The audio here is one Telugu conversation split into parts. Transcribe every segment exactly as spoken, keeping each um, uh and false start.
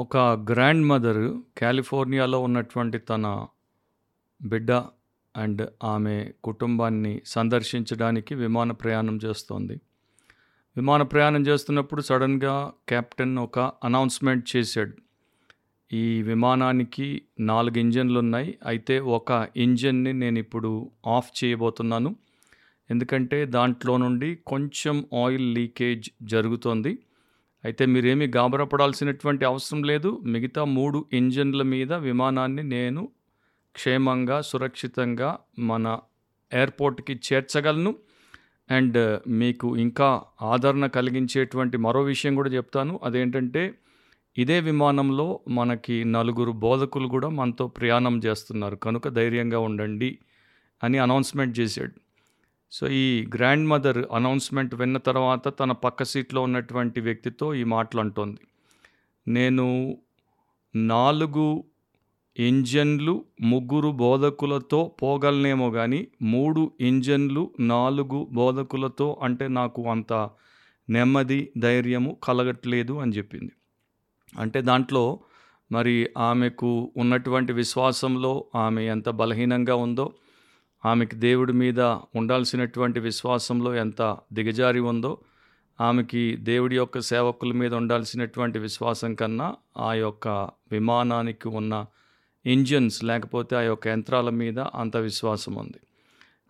ఒక గ్రాండ్ మదర్ కాలిఫోర్నియాలో ఉన్నటువంటి తన బిడ్డ అండ్ ఆమె కుటుంబాన్ని సందర్శించడానికి విమాన ప్రయాణం చేస్తోంది. విమాన ప్రయాణం చేస్తున్నప్పుడు సడన్గా కెప్టెన్ ఒక అనౌన్స్మెంట్ చేశాడు. ఈ విమానానికి నాలుగు ఇంజన్లు ఉన్నాయి, అయితే ఒక ఇంజన్ని నేను ఇప్పుడు ఆఫ్ చేయబోతున్నాను, ఎందుకంటే దాంట్లో నుండి కొంచెం ఆయిల్ లీకేజ్ జరుగుతోంది. అయితే మీరేమీ గాబరా పడాల్సినటువంటి అవసరం లేదు, మిగతా మూడు ఇంజన్ల మీద విమానాన్ని నేను క్షేమంగా సురక్షితంగా మన ఎయిర్పోర్ట్కి చేర్చగలను. అండ్ మీకు ఇంకా ఆదరణ కలిగించేటువంటి మరో విషయం కూడా చెప్తాను. అదేంటంటే, ఇదే విమానంలో మనకి నలుగురు బోధకులు కూడా మనతో ప్రయాణం చేస్తున్నారు, కనుక ధైర్యంగా ఉండండి అని అనౌన్స్మెంట్ చేశాడు. సో ఈ గ్రాండ్ మదర్ అనౌన్స్మెంట్ విన్న తర్వాత తన పక్క సీట్లో ఉన్నటువంటి వ్యక్తితో ఈ మాటలు అంటోంది, నేను నాలుగు ఇంజన్లు ముగ్గురు బోధకులతో పోగలనేమో కానీ మూడు ఇంజన్లు నాలుగు బోధకులతో అంటే నాకు అంత నెమ్మది ధైర్యము కలగట్లేదు అని చెప్పింది. అంటే దాంట్లో మరి ఆమెకు ఉన్నటువంటి విశ్వాసంలో ఆమె ఎంత బలహీనంగా ఉందో, ఆమెకి దేవుడి మీద ఉండాల్సినటువంటి విశ్వాసంలో ఎంత దిగజారి ఉందో, ఆమెకి దేవుడి యొక్క సేవకుల మీద ఉండాల్సినటువంటి విశ్వాసం కన్నా ఆ యొక్క విమానానికి ఉన్న ఇంజిన్స్ లేకపోతే ఆ యొక్క యంత్రాల మీద అంత విశ్వాసం ఉంది.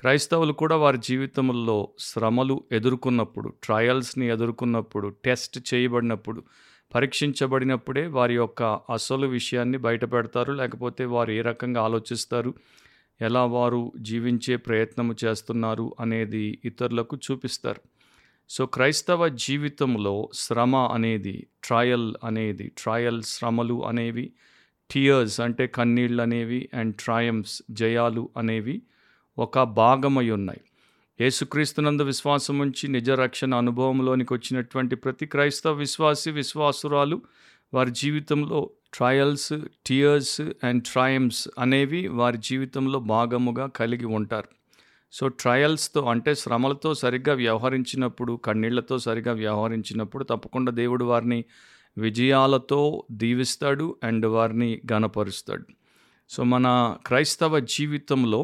క్రైస్తవులు కూడా వారి జీవితంలో శ్రమలు ఎదుర్కొన్నప్పుడు, ట్రయల్స్ని ఎదుర్కొన్నప్పుడు, టెస్ట్ చేయబడినప్పుడు, పరీక్షించబడినప్పుడే వారి యొక్క అసలు విషయాన్ని బయటపెడతారు, లేకపోతే వారు ఏ రకంగా ఆలోచిస్తారు, ఎలా వారు జీవించే ప్రయత్నము చేస్తున్నారు అనేది ఇతరులకు చూపిస్తారు. సో క్రైస్తవ జీవితంలో శ్రమ అనేది, ట్రయల్ అనేది, ట్రయల్ శ్రమలు అనేవి, టియర్స్ అంటే కన్నీళ్ళు అనేవి, అండ్ ట్రయంప్స్ జయాలు అనేవి ఒక భాగమై ఉన్నాయి. యేసుక్రీస్తునందు విశ్వాసం ఉంచి నిజ రక్షణ అనుభవంలోనికి వచ్చినటువంటి ప్రతి క్రైస్తవ విశ్వాసి విశ్వాసురాలు వారి జీవితంలో ట్రయల్స్, టియర్స్ అండ్ ట్రయంప్స్ అనేవి వారి జీవితంలో భాగముగా కలిగి ఉంటారు. సో ట్రయల్స్తో అంటే శ్రమలతో సరిగ్గా వ్యవహరించినప్పుడు, కన్నీళ్లతో సరిగ్గా వ్యవహరించినప్పుడు తప్పకుండా దేవుడు వారిని విజయాలతో దీవిస్తాడు అండ్ వారిని ఘనపరుస్తాడు. సో మన క్రైస్తవ జీవితంలో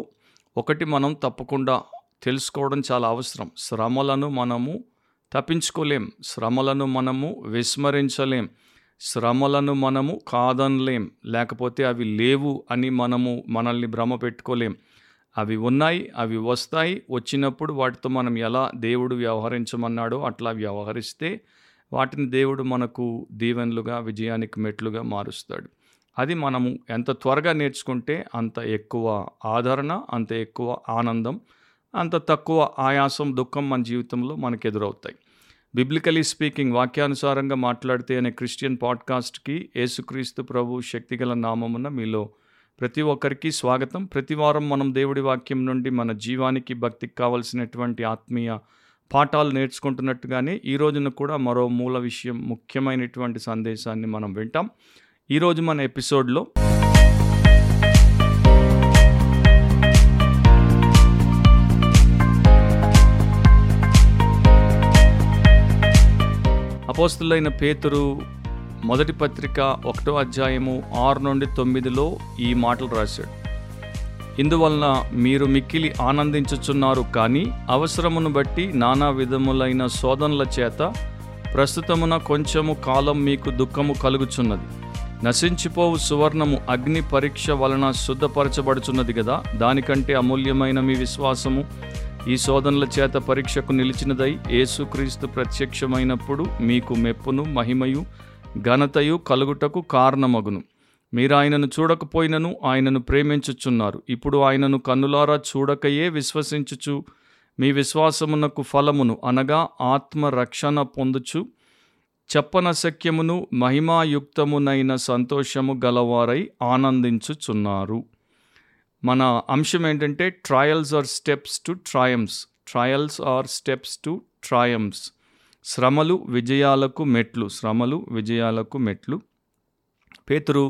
ఒకటి మనం తప్పకుండా తెలుసుకోవడం చాలా అవసరం, శ్రమలను మనము తప్పించుకోలేం, శ్రమలను మనము విస్మరించలేం, శ్రమలను మనము కాదనలేం, లేకపోతే అవి లేవు అని మనము మనల్ని భ్రమ పెట్టుకోలేం. అవి ఉన్నాయి, అవి వస్తాయి, వచ్చినప్పుడు వాటితో మనం ఎలా దేవుడు వ్యవహరించమన్నాడో అట్లా వ్యవహరిస్తే వాటిని దేవుడు మనకు దీవెనలుగా విజయానికి మెట్లుగా మారుస్తాడు. అది మనము ఎంత త్వరగా నేర్చుకుంటే అంత ఎక్కువ ఆదరణ, అంత ఎక్కువ ఆనందం, అంత తక్కువ ఆయాసం, దుఃఖం మన జీవితంలో మనకు ఎదురవుతాయి. బిబ్లికలీ స్పీకింగ్, వాక్యానుసారంగా మాట్లాడితే అనే క్రిస్టియన్ పాడ్కాస్ట్కి యేసుక్రీస్తు ప్రభు శక్తిగల నామమున మీలో ప్రతి ఒక్కరికి స్వాగతం. ప్రతి వారం మనం దేవుడి వాక్యం నుండి మన జీవానికి భక్తికి కావలసినటువంటి ఆత్మీయ పాఠాలు నేర్చుకుంటున్నట్టుగానే ఈ రోజున కూడా మరో మూల విషయం, ముఖ్యమైనటువంటి సందేశాన్ని మనం వింటాం. ఈరోజు మన ఎపిసోడ్లో అపోస్తులైన పేతురు మొదటి పత్రిక ఒకటో అధ్యాయము ఆరు నుండి తొమ్మిదిలో ఈ మాటలు రాశాడు, ఇందువలన మీరు మిక్కిలి ఆనందించుచున్నారు, కానీ అవసరమును బట్టి నానా విధములైన శోధనల చేత ప్రస్తుతమున కొంచెము కాలం మీకు దుఃఖము కలుగుచున్నది. నశించిపోవు సువర్ణము అగ్ని పరీక్ష వలన శుద్ధపరచబడుచున్నది కదా, దానికంటే అమూల్యమైన మీ విశ్వాసము ఈ శోధనల చేత పరీక్షకు నిలిచినదై యేసుక్రీస్తు ప్రత్యక్షమైనప్పుడు మీకు మెప్పును మహిమయు ఘనతయు కలుగుటకు కారణమగును. మీరు ఆయనను చూడకపోయినను ఆయనను ప్రేమించుచున్నారు, ఇప్పుడు ఆయనను కన్నులారా చూడకయే విశ్వసించుచు మీ విశ్వాసమునకు ఫలమును అనగా ఆత్మరక్షణ పొందుచు చెప్పనశక్యమును మహిమాయుక్తమునైన సంతోషము గలవారై ఆనందించుచున్నారు. మన అంశం ఏంటంటే, trials are steps to triumphs, trials are steps to triumphs శ్రమలు విజయాలకు మెట్లు, శ్రమలు విజయాలకు మెట్లు. పేతురు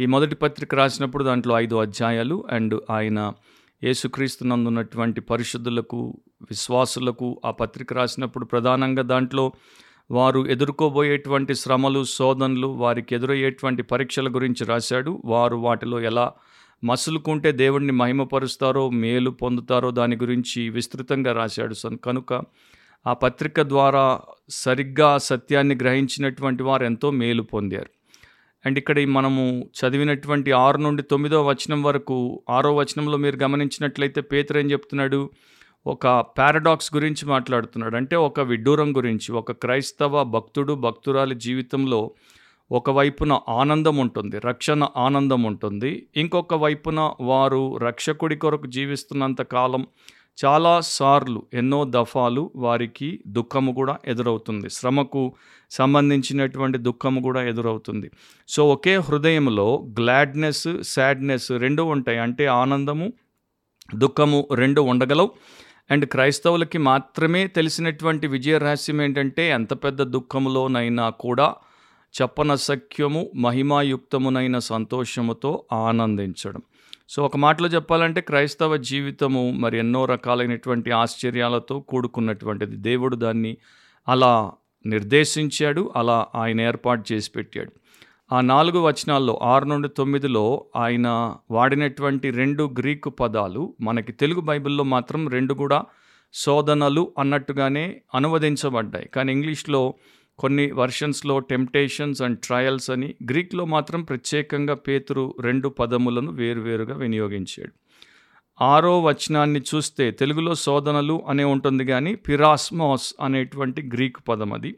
ఈ మొదటి పత్రిక రాసినప్పుడు దాంట్లో ఐదు అధ్యాయాలు, అండ్ ఆయన యేసుక్రీస్తునందున్నటువంటి పరిశుద్ధులకు విశ్వాసులకు ఆ పత్రిక రాసినప్పుడు ప్రధానంగా దాంట్లో వారు ఎదుర్కోబోయేటువంటి శ్రమలు, శోధనలు, వారికి ఎదురయ్యేటువంటి పరీక్షల గురించి రాశాడు. వారు వాటిలో ఎలా మసులుకుంటే దేవుణ్ణి మహిమపరుస్తారో, మేలు పొందుతారో దాని గురించి విస్తృతంగా రాశాడు. కనుక ఆ పత్రిక ద్వారా సరిగ్గా సత్యాన్ని గ్రహించినటువంటి వారు ఎంతో మేలు పొందారు. అండ్ ఇక్కడ మనము చదివినటువంటి ఆరు నుండి తొమ్మిదో వచనం వరకు, ఆరో వచనంలో మీరు గమనించినట్లయితే పేతురు ఏం చెప్తున్నాడు? ఒక పారాడాక్స్ గురించి మాట్లాడుతున్నాడు. అంటే ఒక విడ్డూరం గురించి. ఒక క్రైస్తవ భక్తుడు భక్తురాలి జీవితంలో ఒకవైపున ఆనందం ఉంటుంది, రక్షణ ఆనందం ఉంటుంది. ఇంకొక వైపున వారు రక్షకుడి కొరకు జీవిస్తున్నంత కాలం చాలాసార్లు, ఎన్నో దఫాలు వారికి దుఃఖము కూడా ఎదురవుతుంది, శ్రమకు సంబంధించినటువంటి దుఃఖము కూడా ఎదురవుతుంది. సో ఒకే హృదయంలో గ్లాడ్నెస్, సాడ్నెస్ రెండు ఉంటాయి. అంటే ఆనందము, దుఃఖము రెండు ఉండగలవు. అండ్ క్రైస్తవులకి మాత్రమే తెలిసినటువంటి విజయ రహస్యం ఏంటంటే, ఎంత పెద్ద దుఃఖములోనైనా కూడా చెప్పనసఖ్యము మహిమాయుక్తమునైన సంతోషముతో ఆనందించడం. సో ఒక మాటలో చెప్పాలంటే క్రైస్తవ జీవితము మరి ఎన్నో రకాలైనటువంటి ఆశ్చర్యాలతో కూడుకున్నటువంటిది. దేవుడు దాన్ని అలా నిర్దేశించాడు, అలా ఆయన ఏర్పాటు చేసి పెట్టాడు. ఆ నాలుగు వచనాల్లో, ఆరు నుండి తొమ్మిదిలో ఆయన వాడినటువంటి రెండు గ్రీకు పదాలు మనకి తెలుగు బైబిల్లో మాత్రం రెండు కూడా శోధనలు అన్నట్టుగానే అనువదించబడ్డాయి. కానీ ఇంగ్లీష్లో కొన్ని వర్షన్స్లో టెంప్టేషన్స్ అండ్ ట్రయల్స్ అని, గ్రీక్లో మాత్రం ప్రత్యేకంగా పేతురు రెండు పదములను వేరువేరుగా వినియోగించాడు. ఆరో వచనాన్ని చూస్తే తెలుగులో శోధనలు అనే ఉంటుంది, కానీ పిరాస్మోస్ అనేటువంటి గ్రీకు పదం అది.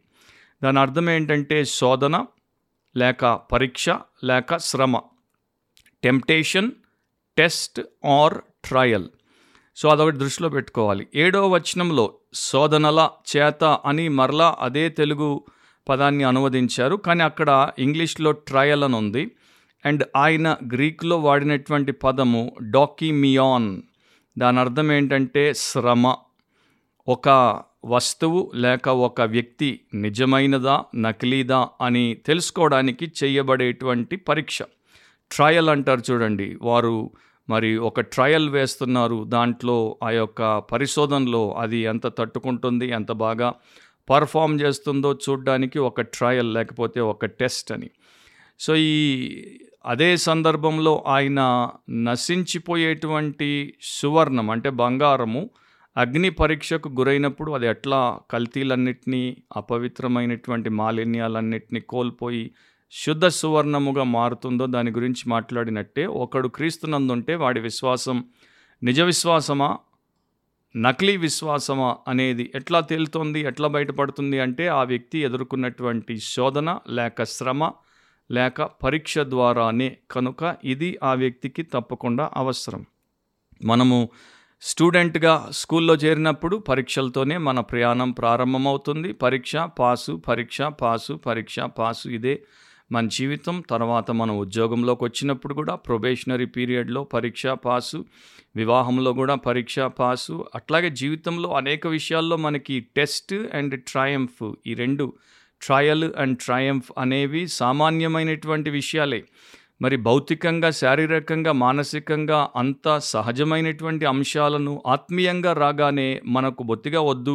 దాని అర్థం ఏంటంటే శోధన లేక పరీక్ష లేక శ్రమ, temptation, test or trial. So అదొకటి దృష్టిలో పెట్టుకోవాలి. ఏడో వచనంలో శోధనల చేత అని మరలా అదే తెలుగు పదాన్ని అనువదించారు, కానీ అక్కడ ఇంగ్లీష్లో ట్రయల్ అని ఉంది. అండ్ ఆయన గ్రీక్లో వాడినటువంటి పదము డాకిమియాన్. దాని అర్థం ఏంటంటే శ్రమ. ఒక వస్తువు లేక ఒక వ్యక్తి నిజమైనదా నకిలీదా అని తెలుసుకోవడానికి చేయబడేటువంటి పరీక్ష, ట్రయల్ అంటారు చూడండి. వారు మరి ఒక ట్రయల్ వేస్తున్నారు, దాంట్లో ఆ యొక్క పరిశోధనలో అది ఎంత తట్టుకుంటుంది, ఎంత బాగా పర్ఫామ్ చేస్తుందో చూడడానికి ఒక ట్రయల్ లేకపోతే ఒక టెస్ట్ అని. సో ఈ అదే సందర్భంలో ఆయన నశించిపోయేటువంటి సువర్ణం అంటే బంగారము అగ్ని పరీక్షకు గురైనప్పుడు అది ఎట్లా కల్తీలన్నింటినీ, అపవిత్రమైనటువంటి మాలిన్యాలన్నింటినీ కోల్పోయి శుద్ధ సువర్ణముగా మారుతుందో దాని గురించి మాట్లాడినట్టే, ఒకడు క్రీస్తునందుంటే వాడి విశ్వాసం నిజ విశ్వాసమా నకిలీ విశ్వాసమా అనేది ఎట్లా తేలుతోంది, ఎట్లా బయటపడుతుంది అంటే ఆ వ్యక్తి ఎదుర్కొన్నటువంటి శోధన లేక శ్రమ లేక పరీక్ష ద్వారానే. కనుక ఇది ఆ వ్యక్తికి తప్పకుండా అవసరం. మనము స్టూడెంట్గా స్కూల్లో చేరినప్పుడు పరీక్షలతోనే మన ప్రయాణం ప్రారంభమవుతుంది. పరీక్ష పాసు, పరీక్ష పాసు, పరీక్ష పాసు, ఇదే మన జీవితం. తర్వాత మనం ఉద్యోగంలోకి వచ్చినప్పుడు కూడా ప్రొబేషనరీ పీరియడ్లో పరీక్ష పాసు, వివాహంలో కూడా పరీక్ష పాసు, అట్లాగే జీవితంలో అనేక విషయాల్లో మనకి టెస్ట్ అండ్ ట్రయంఫ్, ఈ రెండు ట్రయల్ అండ్ ట్రయంఫ్ అనేవి సామాన్యమైనటువంటి విషయాలే. మరి భౌతికంగా, శారీరకంగా, మానసికంగా అంత సహజమైనటువంటి అంశాలను ఆత్మీయంగా రాగానే మనకు బొత్తిగా వద్దు,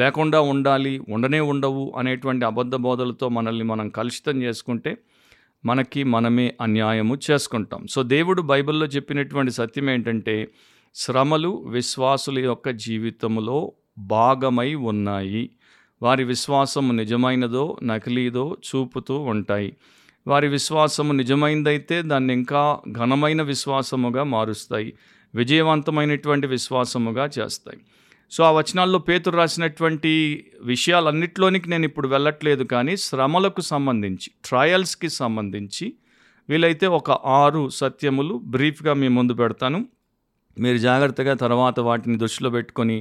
లేకుండా ఉండాలి, ఉండనే ఉండవు అనేటువంటి అబద్ధ బోధలతో మనల్ని మనం కలుషితం చేసుకుంటే మనకి మనమే అన్యాయము చేసుకుంటాం. సో దేవుడు బైబిల్లో చెప్పినటువంటి సత్యం ఏంటంటే శ్రమలు విశ్వాసుల యొక్క జీవితంలో భాగమై ఉన్నాయి. వారి విశ్వాసము నిజమైనదో నకిలీదో చూపుతూ ఉంటాయి. వారి విశ్వాసము నిజమైనదైతే దాన్ని ఇంకా ఘనమైన విశ్వాసముగా మారుస్తాయి, విజయవంతమైనటువంటి విశ్వాసముగా చేస్తాయి. సో ఆ వచనాల్లో పేతురు రాసినటువంటి విషయాలన్నిటిలోనికి నేను ఇప్పుడు వెళ్ళట్లేదు, కానీ శ్రమలకు సంబంధించి, ట్రయల్స్కి సంబంధించి వీలైతే ఒక ఆరు సత్యములు బ్రీఫ్గా మీ ముందు పెడతాను. మీరు జాగ్రత్తగా తర్వాత వాటిని దృష్టిలో పెట్టుకొని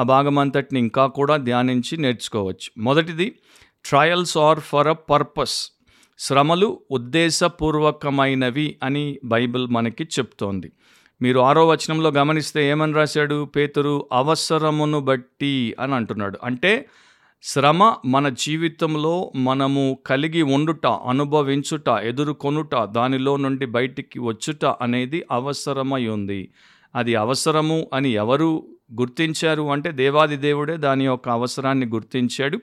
ఆ భాగం అంతటిని ఇంకా కూడా ధ్యానించి నేర్చుకోవచ్చు. మొదటిది, trials are for a purpose. శ్రమలు ఉద్దేశపూర్వకమైనవి అని బైబిల్ మనకి చెప్తోంది. మీరు ఆరో వచనంలో గమనిస్తే ఏమని రాశాడు పేతురు? అవసరమును బట్టి అని అంటున్నాడు. అంటే శ్రమ మన జీవితంలో మనము కలిగి ఉండుట, అనుభవించుట, ఎదుర్కొనుట, దానిలో నుండి బయటికి వచ్చుట అనేది అవసరమై ఉంది. అది అవసరము అని ఎవరు గుర్తించారు అంటే దేవాది దేవుడే దాని యొక్క అవసరాన్ని గుర్తించాడు.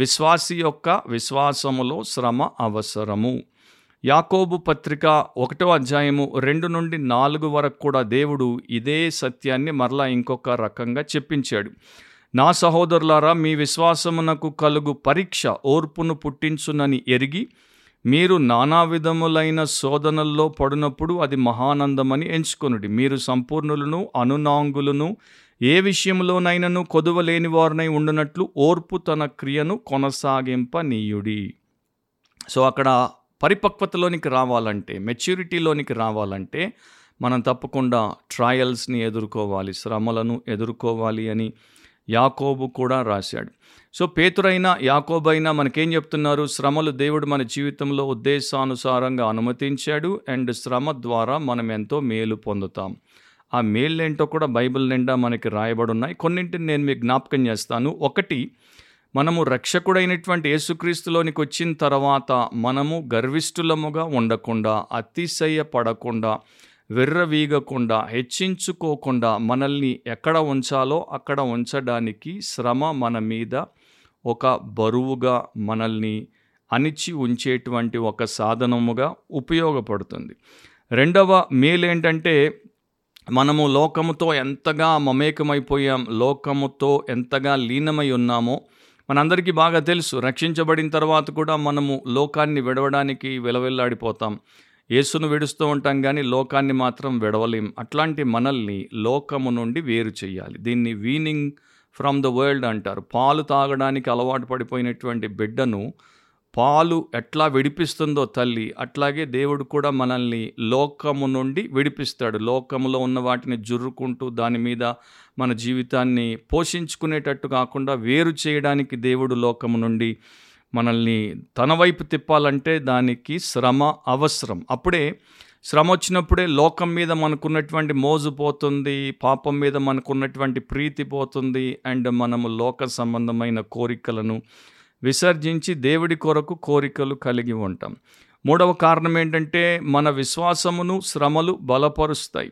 విశ్వాసి యొక్క విశ్వాసములో శ్రమ అవసరము. యాకోబు పత్రిక ఒకటో అధ్యాయము రెండు నుండి నాలుగు వరకు కూడా దేవుడు ఇదే సత్యాన్ని మరలా ఇంకొక రకంగా చెప్పించాడు. నా సహోదరులారా, మీ విశ్వాసమునకు కలుగు పరీక్ష ఓర్పును పుట్టించునని ఎరిగి మీరు నానా విధములైన శోధనల్లో పడినప్పుడు అది మహానందమని ఎంచుకొనుడి. మీరు సంపూర్ణులను అనునాంగులను ఏ విషయంలోనైనను కొదువలేని వారినై ఉండునట్లు ఓర్పు తన క్రియను కొనసాగింపనీయుడి. సో అక్కడ పరిపక్వతలోనికి రావాలంటే, మెచ్యూరిటీలోనికి రావాలంటే మనం తప్పకుండా ట్రయల్స్ని ఎదుర్కోవాలి, శ్రమలను ఎదుర్కోవాలి అని యాకోబు కూడా రాశాడు. సో పేతురైనా యాకోబైనా మనకేం చెప్తున్నారు? శ్రమలు దేవుడు మన జీవితంలో ఉద్దేశానుసారంగా అనుమతించాడు, అండ్ శ్రమ ద్వారా మనం ఎంతో మేలు పొందుతాం. ఆ మేళ్ళేంటో కూడా బైబిల్ నిండా మనకి రాయబడి ఉన్నాయి. కొన్నింటిని నేను మీకు జ్ఞాపకం చేస్తాను. ఒకటి, మనము రక్షకుడైనటువంటి యేసుక్రీస్తులోనికి వచ్చిన తర్వాత మనము గర్విష్ఠులముగా ఉండకుండా, అతిశయపడకుండా, విర్రవీగకుండా, హెచ్చించుకోకుండా మనల్ని ఎక్కడ ఉంచాలో అక్కడ ఉంచడానికి శ్రమ మన మీద ఒక బరువుగా, మనల్ని అణిచి ఉంచేటువంటి ఒక సాధనముగా ఉపయోగపడుతుంది. రెండవ మేలేంటంటే, మనము లోకముతో ఎంతగా మమేకమైపోయాం, లోకముతో ఎంతగా లీనమై ఉన్నామో మనందరికీ బాగా తెలుసు. రక్షించబడిన తర్వాత కూడా మనము లోకాన్ని విడవడానికి విలవిల్లాడిపోతాం. యేసును విడుస్తూ ఉంటాం కానీ లోకాన్ని మాత్రం విడవలేం. అట్లాంటి మనల్ని లోకము నుండి వేరు చేయాలి. దీన్ని వీనింగ్ ఫ్రమ్ ద వరల్డ్ అంటారు. పాలు తాగడానికి అలవాటు పడిపోయినటువంటి బిడ్డను పాలు ఎట్లా విడిపిస్తుందో తల్లి, అట్లాగే దేవుడు కూడా మనల్ని లోకము నుండి విడిపిస్తాడు. లోకములో ఉన్న వాటిని జుర్రుకుంటూ దాని మీద మన జీవితాన్ని పోషించుకునేటట్టు కాకుండా వేరు చేయడానికి దేవుడు లోకము నుండి మనల్ని తన వైపు తిప్పాలంటే దానికి శ్రమ అవసరం. అప్పుడే శ్రమ వచ్చినప్పుడే లోకం మీద మనకున్నటువంటి మోజు పోతుంది, పాపం మీద మనకున్నటువంటి ప్రీతి పోతుంది, అండ్ మనము లోక సంబంధమైన కోరికలను విసర్జించి దేవుడి కొరకు కోరికలు కలిగి ఉంటాం. మూడవ కారణం ఏంటంటే, మన విశ్వాసమును శ్రమలు బలపరుస్తాయి.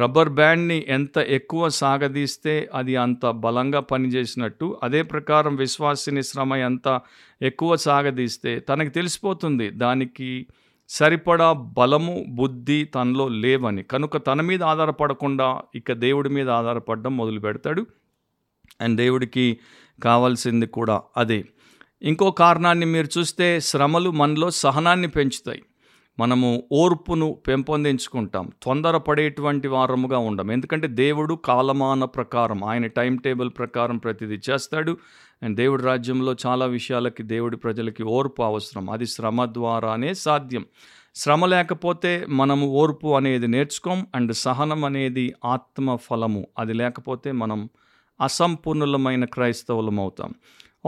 రబ్బర్ బ్యాండ్ని ఎంత ఎక్కువ సాగదీస్తే అది అంత బలంగా పనిచేసినట్టు, అదే ప్రకారం విశ్వాసిని శ్రమ ఎంత ఎక్కువ సాగదీస్తే తనకు తెలిసిపోతుంది దానికి సరిపడా బలము, బుద్ధి తనలో లేవని. కనుక తన మీద ఆధారపడకుండా ఇక దేవుడి మీద ఆధారపడడం మొదలు పెడతాడు, అండ్ దేవుడికి కావాల్సింది కూడా అదే. ఇంకో కారణాన్ని మీరు చూస్తే, శ్రమలు మనలో సహనాన్ని పెంచుతాయి. మనము ఓర్పును పెంపొందించుకుంటాం, తొందరపడేటువంటి వారముగా ఉండం. ఎందుకంటే దేవుడు కాలమాన ప్రకారం, ఆయన టైం టేబుల్ ప్రకారం ప్రతిదీ చేస్తాడు. అండ్ దేవుడి రాజ్యంలో చాలా విషయాలకి దేవుడి ప్రజలకి ఓర్పు అవసరం. అది శ్రమ ద్వారానే సాధ్యం. శ్రమ లేకపోతే మనము ఓర్పు అనేది నేర్చుకోం, అండ్ సహనం అనేది ఆత్మ ఫలము. అది లేకపోతే మనం అసంపూర్ణులమైన క్రైస్తవులం అవుతాం.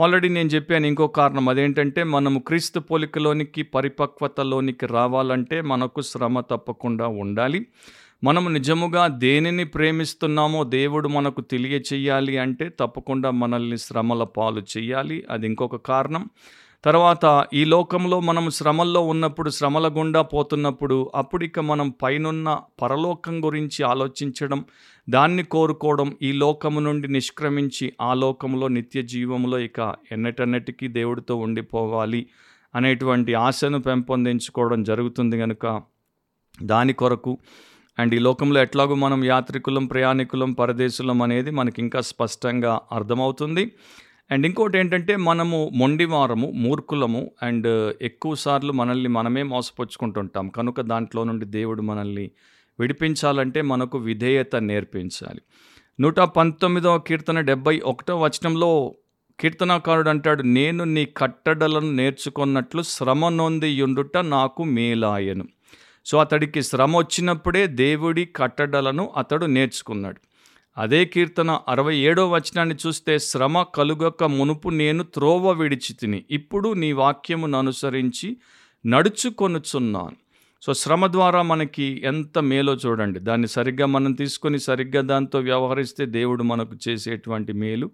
ఆల్రెడీ నేను చెప్పాను ఇంకో కారణం, అదేంటంటే మనము క్రీస్తు పోలికలోనికి, పరిపక్వతలోనికి రావాలంటే మనకు శ్రమ తప్పకుండా ఉండాలి. మనము నిజముగా దేనిని ప్రేమిస్తున్నామో దేవుడు మనకు తెలియచేయాలి అంటే తప్పకుండా మనల్ని శ్రమల పాలు చేయాలి. అది ఇంకొక కారణం. తర్వాత ఈ లోకంలో మనం శ్రమల్లో ఉన్నప్పుడు, శ్రమల గుండా పోతున్నప్పుడు, అప్పుడు ఇక మనం పైనున్న పరలోకం గురించి ఆలోచించడం, దాన్ని కోరుకోవడం, ఈ లోకము నుండి నిష్క్రమించి ఆ లోకంలో నిత్య జీవంలో ఇక ఎన్నటన్నిటికీ దేవుడితో ఉండిపోవాలి అనేటువంటి ఆశను పెంపొందించుకోవడం జరుగుతుంది. కనుక దాని కొరకు, అండ్ ఈ లోకంలో ఎట్లాగో మనం యాత్రికులం, ప్రయాణికులం, పరదేశులం అనేది మనకి ఇంకా స్పష్టంగా అర్థమవుతుంది. అండ్ ఇంకోటి ఏంటంటే, మనము మొండివారము, మూర్ఖులము, అండ్ ఎక్కువసార్లు మనల్ని మనమే మోసపుచ్చుకుంటుంటాం. కనుక దాంట్లో నుండి దేవుడు మనల్ని విడిపించాలంటే మనకు విధేయత నేర్పించాలి. నూట పంతొమ్మిదవ కీర్తన డెబ్బై ఒకటో వచనంలో కీర్తనాకారుడు అంటాడు, నేను నీ కట్టడలను నేర్చుకున్నట్లు శ్రమ నొంది యుండుట నాకు మేలాయను. సో అతడికి శ్రమ వచ్చినప్పుడే దేవుడి కట్టడలను అతడు నేర్చుకున్నాడు. అదే కీర్తన అరవై ఏడో వచనాన్ని చూస్తే, శ్రమ కలుగక మునుపు నేను త్రోవ విడిచి తిని ఇప్పుడు నీ వాక్యమును అనుసరించి నడుచుకొనుచున్నాను. సో శ్రమ ద్వారా మనకి ఎంత మేలో చూడండి. దాన్ని సరిగ్గా మనం తీసుకొని సరిగ్గా దాంతో వ్యవహరిస్తే దేవుడు మనకు చేసేటువంటి మేలు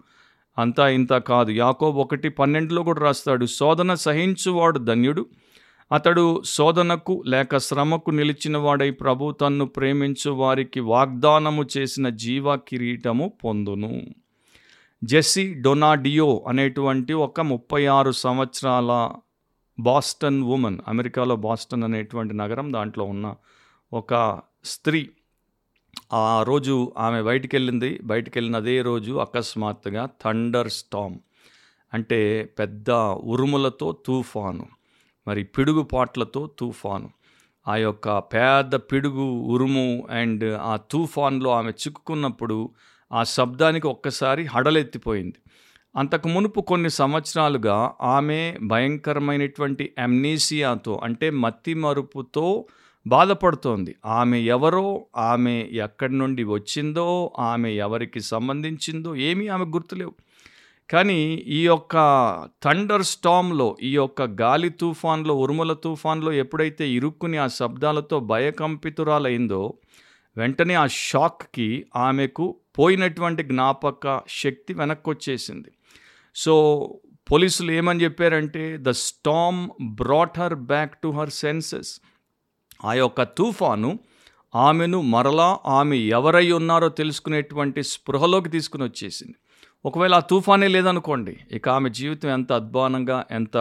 అంతా ఇంత కాదు. యాకోబు ఒకటి పన్నెండులో కూడా రాస్తాడు, శోధన సహించువాడు ధన్యుడు, అతడు శోధనకు లేక శ్రమకు నిలిచినవాడై ప్రభు తన్ను ప్రేమించు వారికి వాగ్దానము చేసిన జీవ కిరీటము పొందును. జెస్సీ డొనాడియో అనేటువంటి ఒక ముప్పై ఆరు సంవత్సరాల బాస్టన్ ఉమెన్, అమెరికాలో బాస్టన్ అనేటువంటి నగరం, దాంట్లో ఉన్న ఒక స్త్రీ. ఆ రోజు ఆమె బయటికి వెళ్ళింది. బయటికి వెళ్ళిన అదే రోజు అకస్మాత్తుగా థండర్ స్టామ్, అంటే పెద్ద ఉరుములతో తుఫాను, మరి పిడుగుపాట్లతో తుఫాను. ఆ యొక్క పెద్ద పిడుగు ఉరుము అండ్ ఆ తుఫాన్లో ఆమె చిక్కుకున్నప్పుడు ఆ శబ్దానికి ఒక్కసారి హడలెత్తిపోయింది. అంతకు మునుపు కొన్ని సంవత్సరాలుగా ఆమె భయంకరమైనటువంటి అమ్నీసియాతో, అంటే మత్తి మరుపుతో బాధపడుతోంది. ఆమె ఎవరో, ఆమె ఎక్కడి నుండి వచ్చిందో, ఆమె ఎవరికి సంబంధించిందో ఏమీ ఆమె గుర్తులేవు. కానీ ఈ యొక్క థండర్ స్టామ్లో, ఈ యొక్క గాలి తుఫాన్లో, ఉరుముల తుఫాన్లో ఎప్పుడైతే ఇరుక్కుని ఆ శబ్దాలతో భయకంపితురాలైందో, వెంటనే ఆ షాక్కి ఆమెకు పోయినటువంటి జ్ఞాపక శక్తి వెనక్కి వచ్చేసింది. సో పోలీసులు ఏమని చెప్పారంటే, the storm brought her back to her senses. ఆ యొక్క తుఫాను ఆమెను మరలా ఆమె ఎవరై ఉన్నారో తెలుసుకునేటువంటి స్పృహలోకి తీసుకుని వచ్చేసింది. ఒకవేళ ఆ తుఫానే లేదనుకోండి, ఇక ఆమె జీవితం ఎంత అద్భుతంగా, ఎంత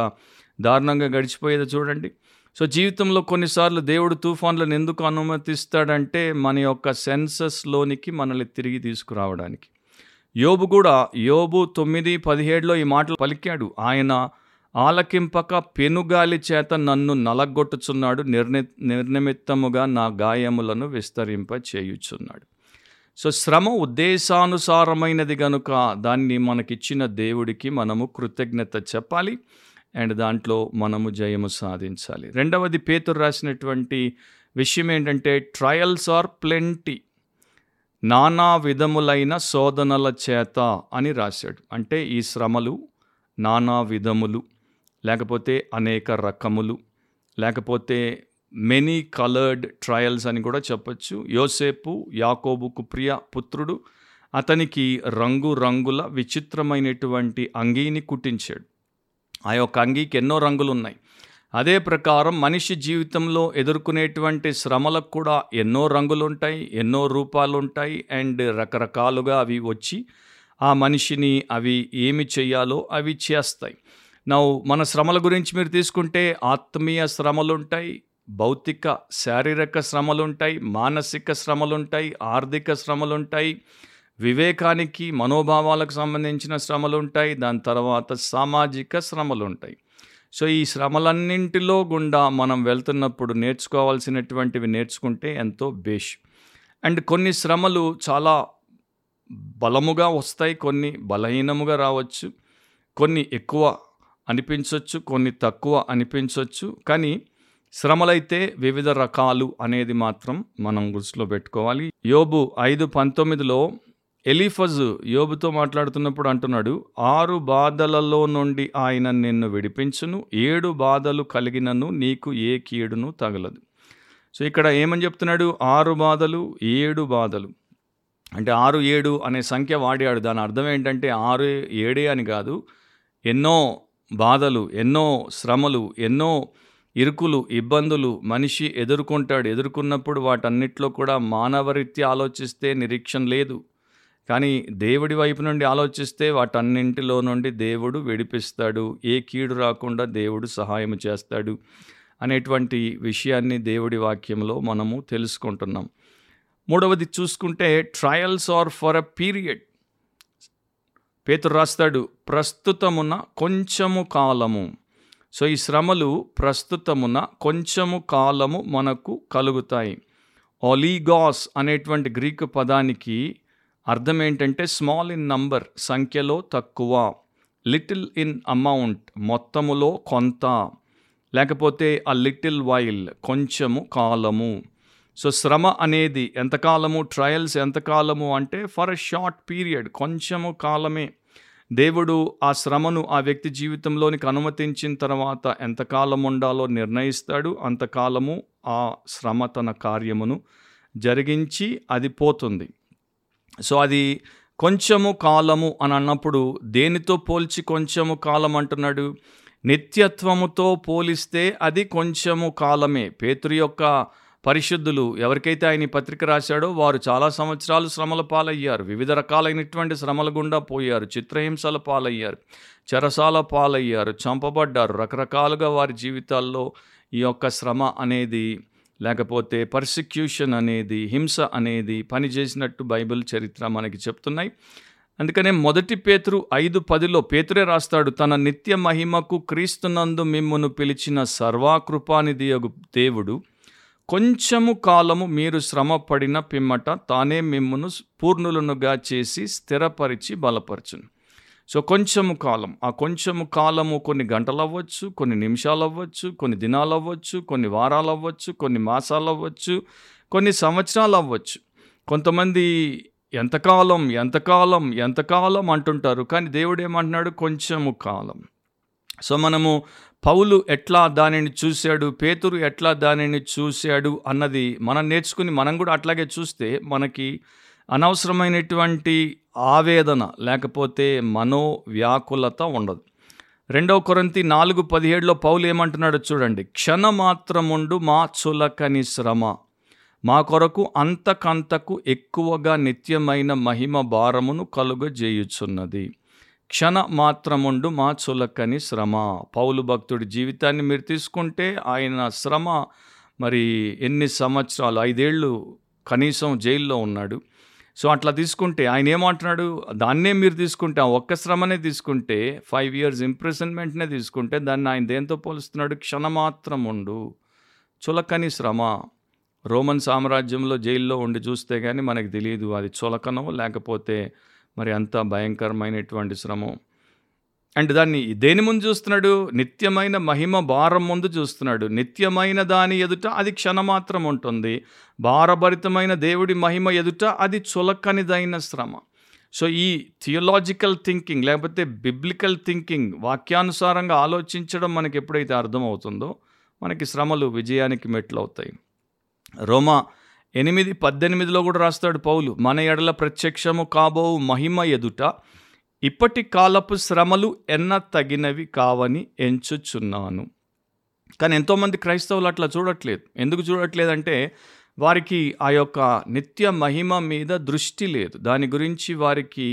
దారుణంగా గడిచిపోయేదో చూడండి. సో జీవితంలో కొన్నిసార్లు దేవుడు తుఫాన్లను ఎందుకు అనుమతిస్తాడంటే, మన యొక్క సెన్సెస్లోనికి మనల్ని తిరిగి తీసుకురావడానికి. యోబు కూడా, యోబు తొమ్మిది పదిహేడులో ఈ మాటలు పలికాడు, ఆయన ఆలకింపక పెనుగాలి చేత నన్ను నలగొట్టుచున్నాడు, నిర్ని నిర్నిమిత్తముగా నా గాయములను విస్తరింప చేయుచున్నాడు. సో శ్రమ ఉద్దేశానుసారమైనది కనుక దాన్ని మనకిచ్చిన దేవుడికి మనము కృతజ్ఞత చెప్పాలి, అండ్ దాంట్లో మనము జయము సాధించాలి. రెండవది పేతురు రాసినటువంటి విషయం ఏంటంటే, ట్రయల్స్ ఆర్ ప్లెంటీ, నానా విధములైన శోధనల చేత అని రాశాడు. అంటే ఈ శ్రమలు నానా విధములు, లేకపోతే అనేక రకములు, లేకపోతే మెనీ కలర్డ్ ట్రయల్స్ అని కూడా చెప్పచ్చు. యోసేపు, యాకోబుకు ప్రియ పుత్రుడు, అతనికి రంగు రంగుల విచిత్రమైనటువంటి అంగీని కుట్టించాడు. ఆ యొక్క అంగీకి ఎన్నో రంగులు ఉన్నాయి. అదే ప్రకారం మనిషి జీవితంలో ఎదుర్కొనేటువంటి శ్రమలకు కూడా ఎన్నో రంగులు ఉంటాయి, ఎన్నో రూపాలు ఉంటాయి, అండ్ రకరకాలుగా అవి వచ్చి ఆ మనిషిని అవి ఏమి చేయాలో అవి చేస్తాయి. నా మన శ్రమల గురించి మీరు తీసుకుంటే ఆత్మీయ శ్రమలుంటాయి, భౌతిక శారీరక శ్రమలుంటాయి, మానసిక శ్రమలుంటాయి, ఆర్థిక శ్రమలుంటాయి, వివేకానికి మనోభావాలకు సంబంధించిన శ్రమలుంటాయి, దాని తర్వాత సామాజిక శ్రమలుంటాయి. సో ఈ శ్రమలన్నింటిలో గుండా మనం వెళ్తున్నప్పుడు నేర్చుకోవాల్సినటువంటివి నేర్చుకుంటే ఎంతో బేష్. అండ్ కొన్ని శ్రమలు చాలా బలముగా వస్తాయి, కొన్ని బలహీనముగా రావచ్చు, కొన్ని ఎక్కువ అనిపించవచ్చు, కొన్ని తక్కువ అనిపించవచ్చు. కానీ శ్రమలైతే వివిధ రకాలు అనేది మాత్రం మనం గుర్తులో పెట్టుకోవాలి. యోబు ఐదు పంతొమ్మిదిలో ఎలీఫజు యోబుతో మాట్లాడుతున్నప్పుడు అంటున్నాడు, ఆరు బాధలలో నుండి ఆయన నిన్ను విడిపించును, ఏడు బాధలు కలిగినను నీకు ఏ కీడును తగలదు. సో ఇక్కడ ఏమని చెప్తున్నాడు, ఆరు బాధలు, ఏడు బాధలు, అంటే ఆరు ఏడు అనే సంఖ్య వాడాడు. దాని అర్థం ఏంటంటే ఆరు ఏడే అని కాదు, ఎన్నో బాధలు, ఎన్నో శ్రమలు, ఎన్నో ఇరుకులు, ఇబ్బందులు మనిషి ఎదుర్కొంటాడు. ఎదుర్కొన్నప్పుడు వాటన్నిటిలో కూడా మానవరీత్యా ఆలోచిస్తే నిరీక్షణ లేదు, కానీ దేవుడి వైపు నుండి ఆలోచిస్తే వాటన్నింటిలో నుండి దేవుడు విడిపిస్తాడు, ఏ కీడు రాకుండా దేవుడు సహాయం చేస్తాడు అనేటువంటి విషయాన్ని దేవుడి వాక్యంలో మనము తెలుసుకుంటున్నాం. మూడవది చూసుకుంటే, trials are for a period. పేతురు రాస్తాడు, ప్రస్తుతమున కొంచెము కాలము. సో ఈ శ్రమలు ప్రస్తుతమున కొంచెము కాలము మనకు కలుగుతాయి. ఒలీగాస్ అనేటువంటి గ్రీకు పదానికి అర్థం ఏంటంటే స్మాల్ ఇన్ నంబర్, సంఖ్యలో తక్కువ, లిటిల్ ఇన్ అమౌంట్, మొత్తములో కొంత, లేకపోతే ఆ లిటిల్ వైల్, కొంచెము కాలము. సో శ్రమ అనేది ఎంతకాలము, ట్రయల్స్ ఎంతకాలము అంటే ఫర్ ఎ షార్ట్ పీరియడ్, కొంచెము కాలమే. దేవుడు ఆ శ్రమను ఆ వ్యక్తి జీవితంలోనికి అనుమతించిన తర్వాత ఎంతకాలం ఉండాలో నిర్ణయిస్తాడు. అంతకాలము ఆ శ్రమ తన కార్యమును జరిగించి అది పోతుంది. సో అది కొంచెము కాలము అని అన్నప్పుడు దేనితో పోల్చి కొంచెము కాలం అంటున్నాడు? నిత్యత్వముతో పోలిస్తే అది కొంచెము కాలమే. పేతురు యొక్క పరిశుద్ధులు ఎవరికైతే ఆయన పత్రిక రాశాడో వారు చాలా సంవత్సరాలు శ్రమల పాలయ్యారు, వివిధ రకాలైనటువంటి శ్రమల గుండా పోయారు, చిత్రహింసల పాలయ్యారు, చెరసాల పాలయ్యారు, చంపబడ్డారు. రకరకాలుగా వారి జీవితాల్లో ఈ యొక్క శ్రమ అనేది లేకపోతే పర్సిక్యూషన్ అనేది, హింస అనేది పనిచేసినట్టు బైబిల్ చరిత్ర మనకి చెప్తున్నాయి. అందుకనే మొదటి పేతురు ఐదు పదిలో పేతురే రాస్తాడు, తన నిత్య మహిమకు క్రీస్తునందు మిమ్మును పిలిచిన సర్వాకృపానిధియగు దేవుడు కొంచెము కాలము మీరు శ్రమ పడిన పిమ్మట తానే మిమ్మును పూర్ణులనుగా చేసి స్థిరపరిచి బలపరచును. సో కొంచెము కాలం, ఆ కొంచెము కాలము కొన్ని గంటలు అవ్వచ్చు, కొన్ని నిమిషాలు అవ్వచ్చు, కొన్ని దినాలు అవ్వచ్చు, కొన్ని వారాలు అవ్వచ్చు, కొన్ని మాసాలు అవ్వచ్చు, కొన్ని సంవత్సరాలు అవ్వచ్చు. కొంతమంది ఎంతకాలం ఎంతకాలం ఎంతకాలం అంటుంటారు, కానీ దేవుడు ఏమంటున్నాడు, కొంచెము కాలం. సో మనము పౌలు ఎట్లా దానిని చూశాడు, పేతురు ఎట్లా దానిని చూశాడు అన్నది మనం నేర్చుకుని మనం కూడా అట్లాగే చూస్తే మనకి అనవసరమైనటువంటి ఆవేదన లేకపోతే మనోవ్యాకులత ఉండదు. రెండవ కొరింథీ నాలుగు పదిహేడులో పౌలు ఏమంటున్నాడో చూడండి, క్షణమాత్రముండు మా చులకని శ్రమ మా కొరకు అంతకంతకు ఎక్కువగా నిత్యమైన మహిమ భారమును కలుగజేయుచున్నది. క్షణ మాత్రముండు మా చులకని శ్రమ. పౌలు భక్తుడి జీవితాన్ని మీరు తీసుకుంటే ఆయన శ్రమ మరి ఎన్ని సంవత్సరాలు, ఐదేళ్ళు కనీసం జైల్లో ఉన్నాడు. సో అట్లా తీసుకుంటే ఆయన ఏమంటున్నాడు, దాన్నే మీరు తీసుకుంటే ఆ ఒక్క శ్రమనే తీసుకుంటే ఫైవ్ ఇయర్స్ ఇంప్రెసన్మెంట్నే తీసుకుంటే దాన్ని ఆయన దేంతో పోలుస్తున్నాడు, క్షణమాత్రముండు చులకని శ్రమ. రోమన్ సామ్రాజ్యంలో జైల్లో ఉండి చూస్తే కానీ మనకు తెలియదు అది చులకనో లేకపోతే మరి అంత భయంకరమైనటువంటి శ్రమ. అండ్ దాన్ని దేని ముందు చూస్తున్నాడు, నిత్యమైన మహిమ భారం ముందు చూస్తున్నాడు. నిత్యమైన దాని ఎదుట అది క్షణమాత్రం ఉంటుంది, భారభరితమైన దేవుడి మహిమ ఎదుట అది చులకనిదైన శ్రమ. సో ఈ థియలాజికల్ థింకింగ్ లేకపోతే బిబ్లికల్ థింకింగ్, వాక్యానుసారంగా ఆలోచించడం మనకి ఎప్పుడైతే అర్థమవుతుందో మనకి శ్రమలు విజయానికి మెట్లు అవుతాయి. రోమా ఎనిమిది పద్దెనిమిదిలో కూడా రాస్తాడు పౌలు, మన ఎడల ప్రత్యక్షము కాబో మహిమ ఎదుట ఇప్పటి కాలపు శ్రమలు ఎన్న తగినవి కావని ఎంచుచున్నాను. కానీ ఎంతోమంది క్రైస్తవులు అట్లా చూడట్లేదు. ఎందుకు చూడట్లేదంటే వారికి ఆ యొక్క నిత్య మహిమ మీద దృష్టి లేదు, దాని గురించి వారికి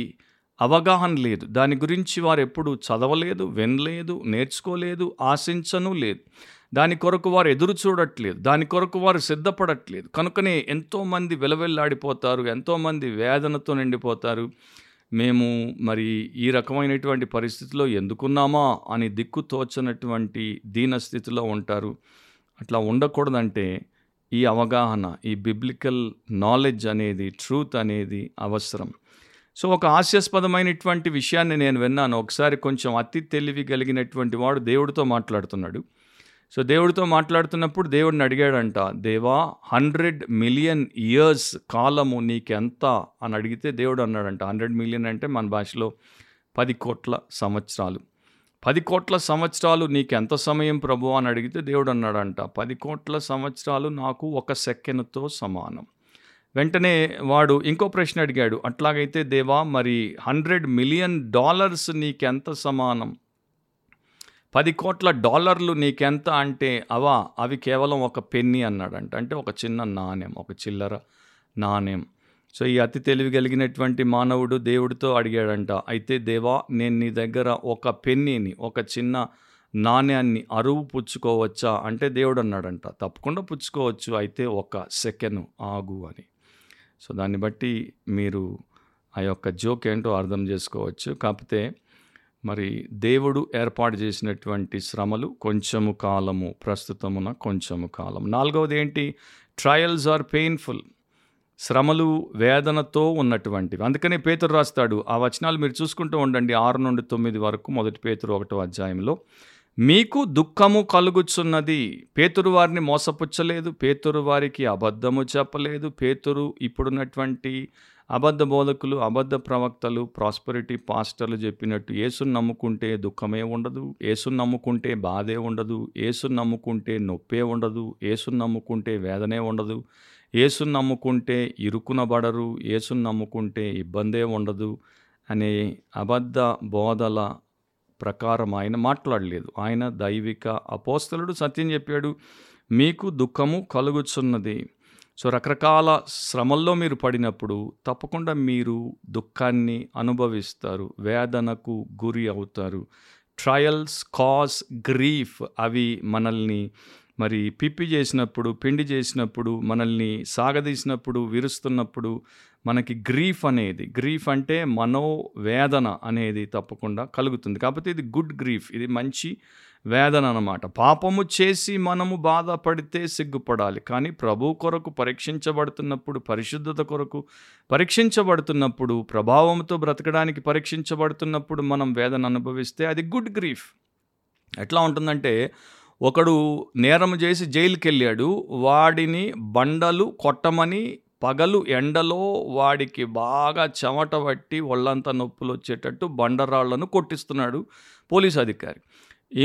అవగాహన లేదు, దాని గురించి వారు ఎప్పుడు చదవలేదు, వినలేదు, నేర్చుకోలేదు, ఆశించను లేదు, దాని కొరకు వారు ఎదురు చూడట్లేదు, దాని కొరకు వారు సిద్ధపడట్లేదు. కనుకనే ఎంతోమంది విలవెల్లాడిపోతారు, ఎంతోమంది వేదనతో నిండిపోతారు. మేము మరి ఈ రకమైనటువంటి పరిస్థితిలో ఎందుకున్నామా అని దిక్కు తోచనటువంటి దీనస్థితిలో ఉంటారు. అట్లా ఉండకూడదంటే ఈ అవగాహన, ఈ బిబ్లికల్ నాలెడ్జ్ అనేది, ట్రూత్ అనేది అవసరం. సో ఒక హాస్యాస్పదమైనటువంటి విషయాన్ని నేను విన్నాను. ఒకసారి కొంచెం అతి తెలివి కలిగినటువంటి వాడు దేవుడితో మాట్లాడుతున్నాడు. సో దేవుడితో మాట్లాడుతున్నప్పుడు దేవుడిని అడిగాడంట, దేవా హండ్రెడ్ మిలియన్ ఇయర్స్ కాలము నీకెంత అని అడిగితే దేవుడు అన్నాడంట, హండ్రెడ్ మిలియన్ అంటే మన భాషలో పది కోట్ల సంవత్సరాలు. పది కోట్ల సంవత్సరాలు నీకెంత సమయం ప్రభు అని అడిగితే దేవుడు అన్నాడంట, పది కోట్ల సంవత్సరాలు నాకు ఒక సెకండ్తో సమానం. వెంటనే వాడు ఇంకో ప్రశ్న అడిగాడు, అట్లాగైతే దేవా మరి హండ్రెడ్ మిలియన్ డాలర్స్ నీకెంత సమానం, పది కోట్ల డాలర్లు నీకెంత అంటే అవా అవి కేవలం ఒక పెన్నీ అన్నాడంట, అంటే ఒక చిన్న నాణ్యం, ఒక చిల్లర నాణ్యం. సో ఈ అతి తెలివి కలిగినటువంటి మానవుడు దేవుడితో అడిగాడంట, అయితే దేవా నేను నీ దగ్గర ఒక పెన్నీని, ఒక చిన్న నాణ్యాన్ని అరువు పుచ్చుకోవచ్చా అంటే దేవుడు అన్నాడంట, తప్పకుండా పుచ్చుకోవచ్చు, అయితే ఒక సెకండ్ ఆగు అని. సో దాన్ని బట్టి మీరు ఆ యొక్క జోక్ ఏంటో అర్థం చేసుకోవచ్చు. కాకపోతే మరి దేవుడు ఏర్పాటు చేసినటువంటి శ్రమలు కొంచెము కాలము, ప్రస్తుతమున కొంచెము కాలం. నాలుగవది ఏంటి, ట్రయల్స్ ఆర్ పెయిన్ఫుల్, శ్రమలు వేదనతో ఉన్నటువంటివి. అందుకనే పేతురు రాస్తాడు, ఆ వచనాలు మీరు చూసుకుంటూ ఉండండి, ఆరు నుండి తొమ్మిది వరకు మొదటి పేతురు ఒకటో అధ్యాయంలో, మీకు దుఃఖము కలుగుచున్నది. పేతురు వారిని మోసపుచ్చలేదు, పేతురు వారికి అబద్ధము చెప్పలేదు. పేతురు ఇప్పుడున్నటువంటి అబద్ధ బోధకులు, అబద్ధ ప్రవక్తలు, ప్రాస్పరిటీ పాస్టర్లు చెప్పినట్టు యేసును నమ్ముకుంటే దుఃఖమే ఉండదు, యేసును నమ్ముకుంటే బాధే ఉండదు, యేసును నమ్ముకుంటే నొప్పే ఉండదు, యేసును నమ్ముకుంటే వేదనే ఉండదు, యేసును నమ్ముకుంటే ఇరుకునబడరు, యేసును నమ్ముకుంటే ఇబ్బందే ఉండదు అనే అబద్ధ బోధల ప్రకారం ఆయన మాట్లాడలేదు. ఆయన దైవిక అపోస్తలుడు, సత్యం చెప్పాడు, మీకు దుఃఖము కలుగుచున్నది. సో రకరకాల శ్రమల్లో మీరు పడినప్పుడు తప్పకుండా మీరు దుఃఖాన్ని అనుభవిస్తారు, వేదనకు గురి అవుతారు. ట్రయల్స్ కాజ్ గ్రీఫ్, అవి మనల్ని మరి పిప్పి చేసినప్పుడు, పిండి చేసినప్పుడు, మనల్ని సాగదీసినప్పుడు, విరుస్తున్నప్పుడు మనకి గ్రీఫ్ అనేది, గ్రీఫ్ అంటే మనోవేదన అనేది తప్పకుండా కలుగుతుంది. కాకపోతే ఇది గుడ్ గ్రీఫ్, ఇది మంచి వేదన అన్నమాట. పాపము చేసి మనము బాధపడితే సిగ్గుపడాలి, కానీ ప్రభు కొరకు పరీక్షించబడుతున్నప్పుడు, పరిశుద్ధత కొరకు పరీక్షించబడుతున్నప్పుడు, ప్రభావంతో బ్రతకడానికి పరీక్షించబడుతున్నప్పుడు మనం వేదన అనుభవిస్తే అది గుడ్ గ్రీఫ్. ఎట్లా ఉంటుందంటే, ఒకడు నేరం చేసి జైలుకి వెళ్ళాడు, వాడిని బండలు కొట్టమని పగలు ఎండలో వాడికి బాగా చెమట పట్టి ఒళ్ళంతా నొప్పులు వచ్చేటట్టు బండరాళ్లను కొట్టిస్తున్నాడు పోలీసు అధికారి.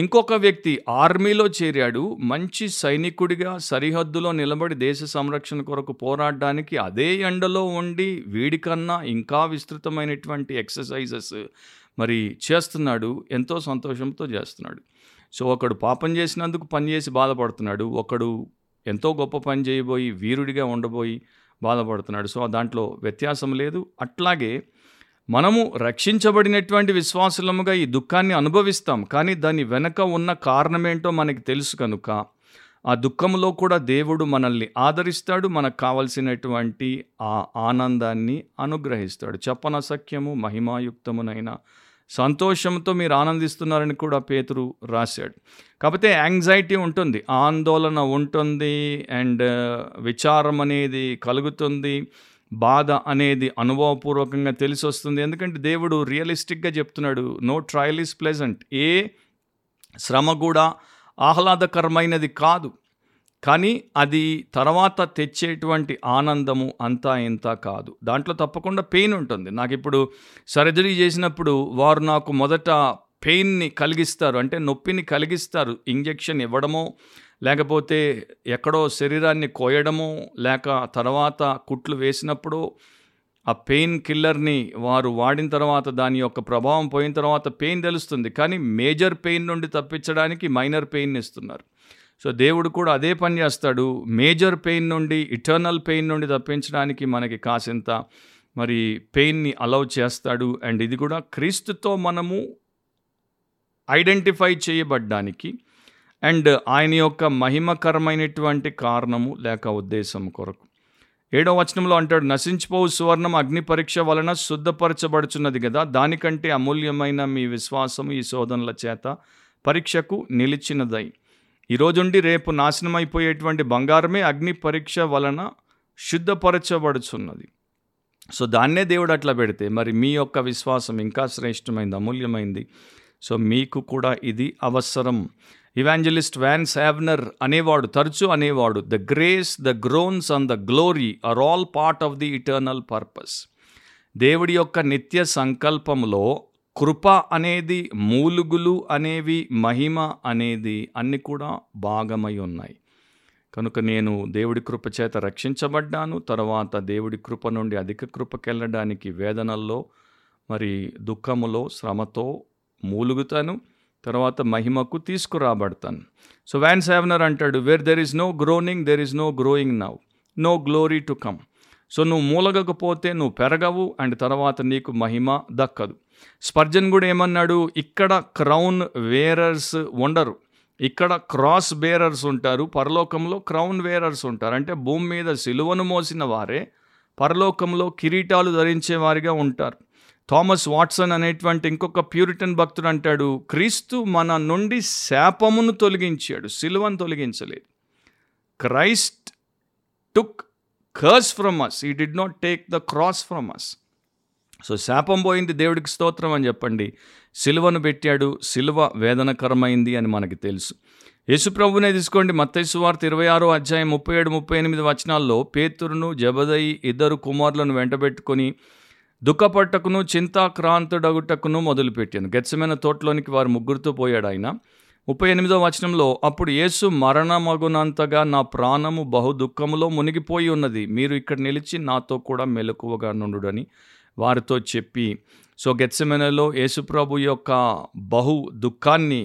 ఇంకొక వ్యక్తి ఆర్మీలో చేరాడు, మంచి సైనికుడిగా సరిహద్దులో నిలబడి దేశ సంరక్షణ కొరకు పోరాడడానికి అదే ఎండలో ఉండి వీడికన్నా ఇంకా విస్తృతమైనటువంటి ఎక్సర్సైజెస్ మరి చేస్తున్నాడు, ఎంతో సంతోషంతో చేస్తున్నాడు. సో ఒకడు పాపం చేసినందుకు పని చేసి బాధపడుతున్నాడు, ఒకడు ఎంతో గొప్ప పని చేయబోయి వీరుడిగా ఉండబోయి బాధపడుతున్నాడు. సో దాంట్లో వ్యత్యాసం లేదు. అట్లాగే మనము రక్షించబడినటువంటి విశ్వాసులముగా ఈ దుఃఖాన్ని అనుభవిస్తాం, కానీ దాని వెనక ఉన్న కారణమేంటో మనకి తెలుసు కనుక ఆ దుఃఖంలో కూడా దేవుడు మనల్ని ఆదరిస్తాడు, మనకు కావలసినటువంటి ఆ ఆనందాన్ని అనుగ్రహిస్తాడు. చెప్పనసఖ్యము మహిమాయుక్తమునైన సంతోషంతో మీరు ఆనందిస్తున్నారని కూడా పేతురు రాశాడు. కాకపోతే యాంగ్జైటీ ఉంటుంది, ఆందోళన ఉంటుంది, అండ్ విచారం అనేది కలుగుతుంది, బాధ అనేది అనుభవపూర్వకంగా తెలిసి వస్తుంది. ఎందుకంటే దేవుడు రియలిస్టిక్గా చెప్తున్నాడు, నో ట్రయల్ ఈజ్ ప్లెజెంట్, ఏ శ్రమ కూడా ఆహ్లాదకరమైనది కాదు, కానీ అది తర్వాత తెచ్చేటువంటి ఆనందము అంతా ఇంత కాదు. దాంట్లో తప్పకుండా పెయిన్ ఉంటుంది. నాకు ఇప్పుడు సర్జరీ చేసినప్పుడు వారు నాకు మొదట పెయిన్ని కలిగిస్తారు, అంటే నొప్పిని కలిగిస్తారు, ఇంజెక్షన్ ఇవ్వడమో, లేకపోతే ఎక్కడో శరీరాన్ని కోయడమో, లేక తర్వాత కుట్లు వేసినప్పుడు ఆ పెయిన్ కిల్లర్ని వారు వాడిన తర్వాత దాని యొక్క ప్రభావం పోయిన తర్వాత పెయిన్ తెలుస్తుంది, కానీ మేజర్ పెయిన్ నుండి తప్పించడానికి మైనర్ పెయిన్ ఇస్తున్నారు. సో దేవుడు కూడా అదే పని చేస్తాడు, మేజర్ పెయిన్ నుండి, ఇటర్నల్ పెయిన్ నుండి తప్పించడానికి మనకి కాసింత మరి పెయిన్ని అలౌ చేస్తాడు. అండ్ ఇది కూడా క్రీస్తుతో మనము ఐడెంటిఫై చేయబడ్డానికి అండ్ ఆయన యొక్క మహిమకరమైనటువంటి కారణము లేక ఉద్దేశం కొరకు. ఏడో వచనంలో అంటాడు, నశించిపోవు సువర్ణం అగ్ని పరీక్ష వలన శుద్ధపరచబడుచున్నది కదా, దానికంటే అమూల్యమైన మీ విశ్వాసము ఈ శోధనల చేత పరీక్షకు నిలిచినదై. ఈరోజుండి రేపు నాశనమైపోయేటువంటి బంగారమే అగ్ని పరీక్ష వలన శుద్ధపరచబడుచున్నది. సో దాన్నే దేవుడు అట్లా పెడితే మరి మీ యొక్క విశ్వాసం ఇంకా శ్రేష్టమైంది, అమూల్యమైంది. సో మీకు కూడా ఇది అవసరం. ఇవాంజలిస్ట్ వ్యాన్స్ హ్యావ్నర్ అనేవాడు, తరచూ అనేవాడు, the grace, the groans and the glory are all part of the eternal purpose. దేవుడి యొక్క నిత్య సంకల్పంలో కృప అనేది, మూలుగులు అనేవి, మహిమ అనేది అన్నీ కూడా భాగమై ఉన్నాయి. కనుక నేను దేవుడి కృప చేత రక్షించబడ్డాను, తర్వాత దేవుడి కృప నుండి అధిక కృపకెళ్ళడానికి వేదనల్లో మరి దుఃఖములో శ్రమతో మూలుగుతాను, తర్వాత మహిమకు తీసుకురాబడతాను. సో వ్యాన్ సావనర్ అంటాడు, where there is no groaning there is no growing now, no glory to come. So నువ్వు మూలగకపోతే నువ్వు పెరగవు, అండ్ తర్వాత నీకు మహిమ దక్కదు. స్పర్జన్ కూడా ఏమన్నాడు, ఇక్కడ క్రౌన్ వేరర్స్ ఉండరు, ఇక్కడ క్రాస్ బేరర్స్ ఉంటారు, పరలోకంలో క్రౌన్ వేరర్స్ ఉంటారు. అంటే భూమి మీద సిలువను మోసిన వారే పరలోకంలో కిరీటాలు ధరించేవారిగా ఉంటారు. థామస్ వాట్సన్ అనేటువంటి ఇంకొక ప్యూరిటన్ భక్తుడు అంటాడు, క్రీస్తు మన నుండి శాపమును తొలగించాడు, సిలువను తొలగించలేదు. Christ took curse from us, he did not take the cross from us. So శాపం పోయింది, దేవుడికి స్తోత్రం అని చెప్పండి. సిలువను పెట్టాడు, సిలువ వేదనకరమైంది అని మనకి తెలుసు. యేసుప్రభునే తీసుకోండి, మత్తయి సువార్త ఇరవై ఆరో అధ్యాయం ముప్పై ఏడు ముప్పై ఎనిమిది వచనాల్లో పేతురును జబదయి ఇద్దరు కుమారులను వెంటబెట్టుకుని దుఃఖపట్టకును చింతాక్రాంతుడగుటకును మొదలుపెట్టాను, గెత్సెమనే తోటలోనికి వారు ముగ్గురుతో పోయాడు ఆయన. ముప్పై ఎనిమిదో వచనంలో, అప్పుడు యేసు, మరణమగునంతగా నా ప్రాణము బహు దుఃఖములో మునిగిపోయి ఉన్నది, మీరు ఇక్కడ నిలిచి నాతో కూడా మెలకువగా నుండుడని వారితో చెప్పి, సో గెత్సెమనేలో యేసుప్రభు యొక్క బహు దుఃఖాన్ని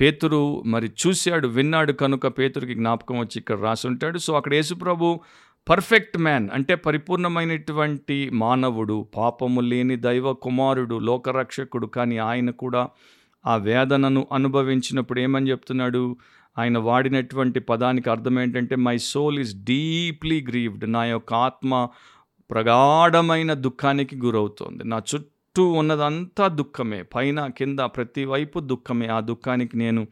పేతురు మరి చూశాడు, విన్నాడు కనుక పేతురుకి జ్ఞాపకం వచ్చి ఇక్కడ రాసుంటాడు. సో అక్కడ యేసుప్రభు పర్ఫెక్ట్ మ్యాన్ అంటే పరిపూర్ణమైనటువంటి మానవుడు, పాపము లేని దైవ కుమారుడు, లోకరక్షకుడు. కానీ ఆయన కూడా ఆ వేదనను అనుభవించినప్పుడు ఏమని చెప్తున్నాడు? ఆయన వాడినటువంటి పదానికి అర్థం ఏంటంటే, my soul is deeply grieved, నా యొక్క ఆత్మ ప్రగాఢమైన దుఃఖానికి గురవుతోంది. నా చుట్టూ ఉన్నదంతా దుఃఖమే, పైన కింద ప్రతివైపు దుఃఖమే. ఆ దుఃఖానికి నేను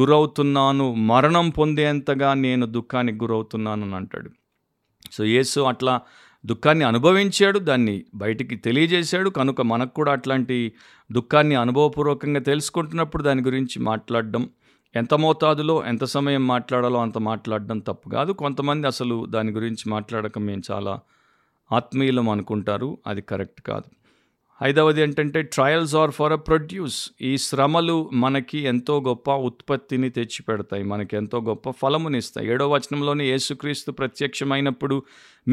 గురవుతున్నాను, మరణం పొందేంతగా నేను దుఃఖానికి గురవుతున్నాను అని అంటాడు. సో యేసు అట్లా దుఃఖాన్ని అనుభవించాడు, దాన్ని బయటికి తెలియజేశాడు. కనుక మనకు కూడా అట్లాంటి దుఃఖాన్ని అనుభవపూర్వకంగా తెలుసుకుంటున్నప్పుడు దాని గురించి మాట్లాడడం, ఎంత మోతాదులో ఎంత సమయం మాట్లాడాలో అంత మాట్లాడడం తప్పు కాదు. కొంతమంది అసలు దాని గురించి మాట్లాడక మేము చాలా ఆత్మీయులం అనుకుంటారు, అది కరెక్ట్ కాదు. ఐదవది ఏంటంటే, trials are for a produce. ఈ శ్రమలు మనకి ఎంతో గొప్ప ఉత్పత్తిని తెచ్చిపెడతాయి, మనకి ఎంతో గొప్ప ఫలమునిస్తాయి. ఏడో వచనంలోనే యేసుక్రీస్తు ప్రత్యక్షమైనప్పుడు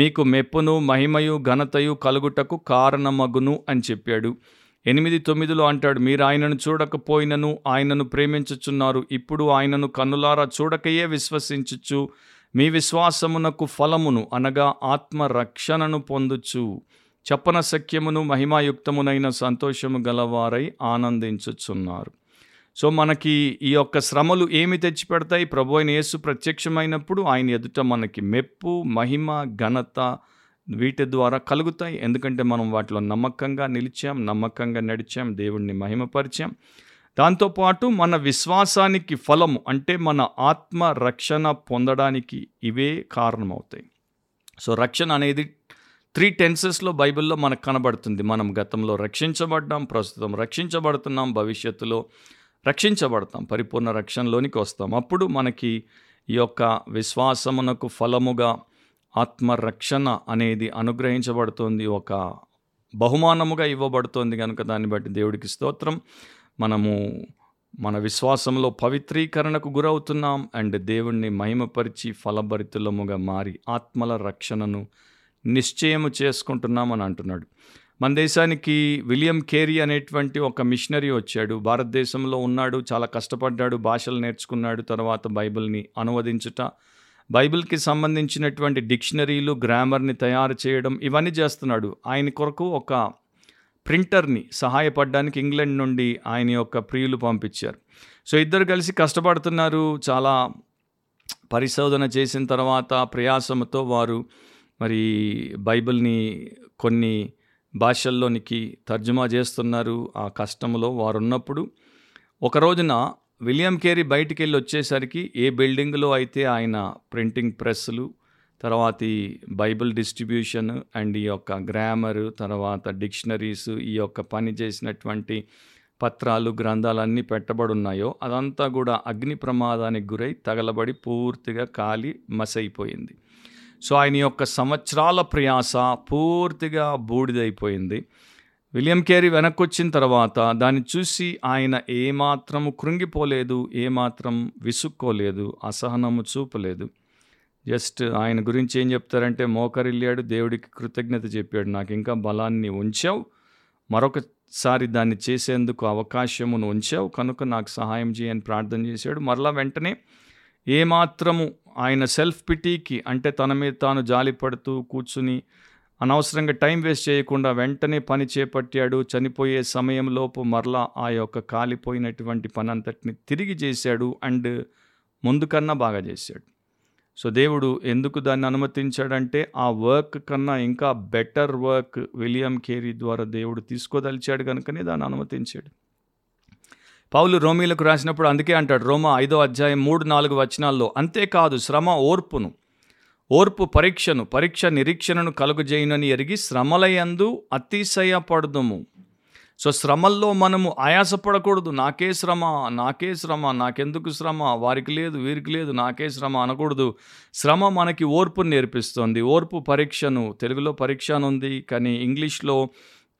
మీకు మెప్పును మహిమయు ఘనతయు కలుగుటకు కారణమగును అని చెప్పాడు. ఎనిమిది తొమ్మిదిలో అంటాడు, మీరు ఆయనను చూడకపోయినను ఆయనను ప్రేమించుచున్నారు, ఇప్పుడు ఆయనను కన్నులారా చూడకయే విశ్వసించుచు, మీ విశ్వాసమునకు ఫలమును అనగా ఆత్మరక్షణను పొందుచు, చెప్పన సఖ్యమును మహిమాయుక్తమునైన సంతోషము గలవారై ఆనందించుచున్నారు. సో మనకి ఈ యొక్క శ్రమలు ఏమి తెచ్చిపెడతాయి? ప్రభు అయిన యేసు ప్రత్యక్షమైనప్పుడు ఆయన ఎదుట మనకి మెప్పు, మహిమ, ఘనత వీటి ద్వారా కలుగుతాయి. ఎందుకంటే మనం వాటిలో నమ్మకంగా నిలిచాం, నమ్మకంగా నడిచాం, దేవుణ్ణి మహిమపరిచాం. దాంతోపాటు మన విశ్వాసానికి ఫలము అంటే మన ఆత్మ రక్షణ పొందడానికి ఇవే కారణమవుతాయి. సో రక్షణ అనేది త్రీ టెన్సెస్లో బైబిల్లో మనకు కనబడుతుంది. మనం గతంలో రక్షించబడ్డాం, ప్రస్తుతం రక్షించబడుతున్నాం, భవిష్యత్తులో రక్షించబడతాం, పరిపూర్ణ రక్షణలోనికి వస్తాం. అప్పుడు మనకి ఈ యొక్క విశ్వాసమునకు ఫలముగా ఆత్మరక్షణ అనేది అనుగ్రహించబడుతుంది, ఒక బహుమానముగా ఇవ్వబడుతుంది. కనుక దాన్ని బట్టి దేవుడికి స్తోత్రం. మనము మన విశ్వాసంలో పవిత్రీకరణకు గురవుతున్నాం అండ్ దేవుణ్ణి మహిమపరిచి ఫలభరితులముగా మారి ఆత్మల రక్షణను నిశ్చయము చేసుకుంటున్నామని అంటున్నాడు. మన దేశానికి విలియం కేరీ అనేటువంటి ఒక మిషనరీ వచ్చాడు, భారతదేశంలో ఉన్నాడు, చాలా కష్టపడ్డాడు, భాషలు నేర్చుకున్నాడు. తర్వాత బైబిల్ని అనువదించుట, బైబిల్కి సంబంధించినటువంటి డిక్షనరీలు, గ్రామర్ని తయారు చేయడం ఇవన్నీ చేస్తున్నాడు. ఆయన కొరకు ఒక ప్రింటర్ని సహాయపడడానికి ఇంగ్లాండ్ నుండి ఆయన యొక్క ప్రియులు పంపించారు. సో ఇద్దరు కలిసి కష్టపడుతున్నారు. చాలా పరిశోధన చేసిన తర్వాత ప్రయాసంతో వారు మరి బైబిల్ని కొన్ని భాషల్లోనికి తర్జుమా చేస్తున్నారు. ఆ కష్టంలో వారు ఉన్నప్పుడు ఒక రోజున విలియం కేరీ బయటికి వెళ్ళి వచ్చేసరికి ఏ బిల్డింగ్లో అయితే ఆయన ప్రింటింగ్ ప్రెస్సులు, తర్వాత ఈ బైబిల్ డిస్ట్రిబ్యూషన్ అండ్ ఈ యొక్క గ్రామరు, తర్వాత డిక్షనరీస్, ఈ యొక్క పని చేసినటువంటి పత్రాలు, గ్రంథాలన్నీ పెట్టబడున్నాయో అదంతా కూడా అగ్ని ప్రమాదానికి గురై తగలబడి పూర్తిగా కాలి మసైపోయింది. సో ఆయన యొక్క సంవత్సరాల ప్రయాస పూర్తిగా బూడిదైపోయింది. విలియం కేరీ వెనక్కి వచ్చిన తర్వాత దాన్ని చూసి ఆయన ఏమాత్రము కృంగిపోలేదు, ఏమాత్రం విసుక్కోలేదు, అసహనము చూపలేదు. జస్ట్ ఆయన గురించి ఏం చెప్తారంటే, మోకరిల్లాడు, దేవుడికి కృతజ్ఞత చెప్పాడు, నాకు ఇంకా బలాన్ని ఉంచావు, మరొకసారి దాన్ని చేసేందుకు అవకాశమును ఉంచావు, కనుక నాకు సహాయం చేయని ప్రార్థన చేశాడు. మరలా వెంటనే ఏమాత్రము ఆయన సెల్ఫ్ పిటీకి అంటే తన మీద తాను జాలిపడుతూ కూర్చుని అనవసరంగా టైం వేస్ట్ చేయకుండా వెంటనే పని చేపట్టాడు. చనిపోయే సమయంలోపు మరలా ఆ యొక్క కాలిపోయినటువంటి పని అంతటిని తిరిగి చేశాడు అండ్ ముందుకన్నా బాగా చేశాడు. సో దేవుడు ఎందుకు దాన్ని అనుమతించాడంటే, ఆ వర్క్ కన్నా ఇంకా బెటర్ వర్క్ విలియం కేరీ ద్వారా దేవుడు తీసుకోదలిచాడు కనుకనే దాన్ని అనుమతించాడు. పౌలు రోమీలకు రాసినప్పుడు అందుకే అంటాడు, రోమా ఐదో అధ్యాయం మూడు నాలుగు వచనాల్లో, అంతేకాదు శ్రమ ఓర్పును, ఓర్పు పరీక్షను, పరీక్ష నిరీక్షణను కలుగజేయునని ఎరిగి శ్రమలయందు అతిశయపడదుము. సో శ్రమల్లో మనము ఆయాసపడకూడదు. నాకే శ్రమ, నాకే శ్రమ, నాకెందుకు శ్రమ, వారికి లేదు, వీరికి లేదు, నాకే శ్రమ అనకూడదు. శ్రమ మనకి ఓర్పును నేర్పిస్తుంది, ఓర్పు పరీక్షను. తెలుగులో పరీక్ష అని ఉంది, కానీ ఇంగ్లీష్లో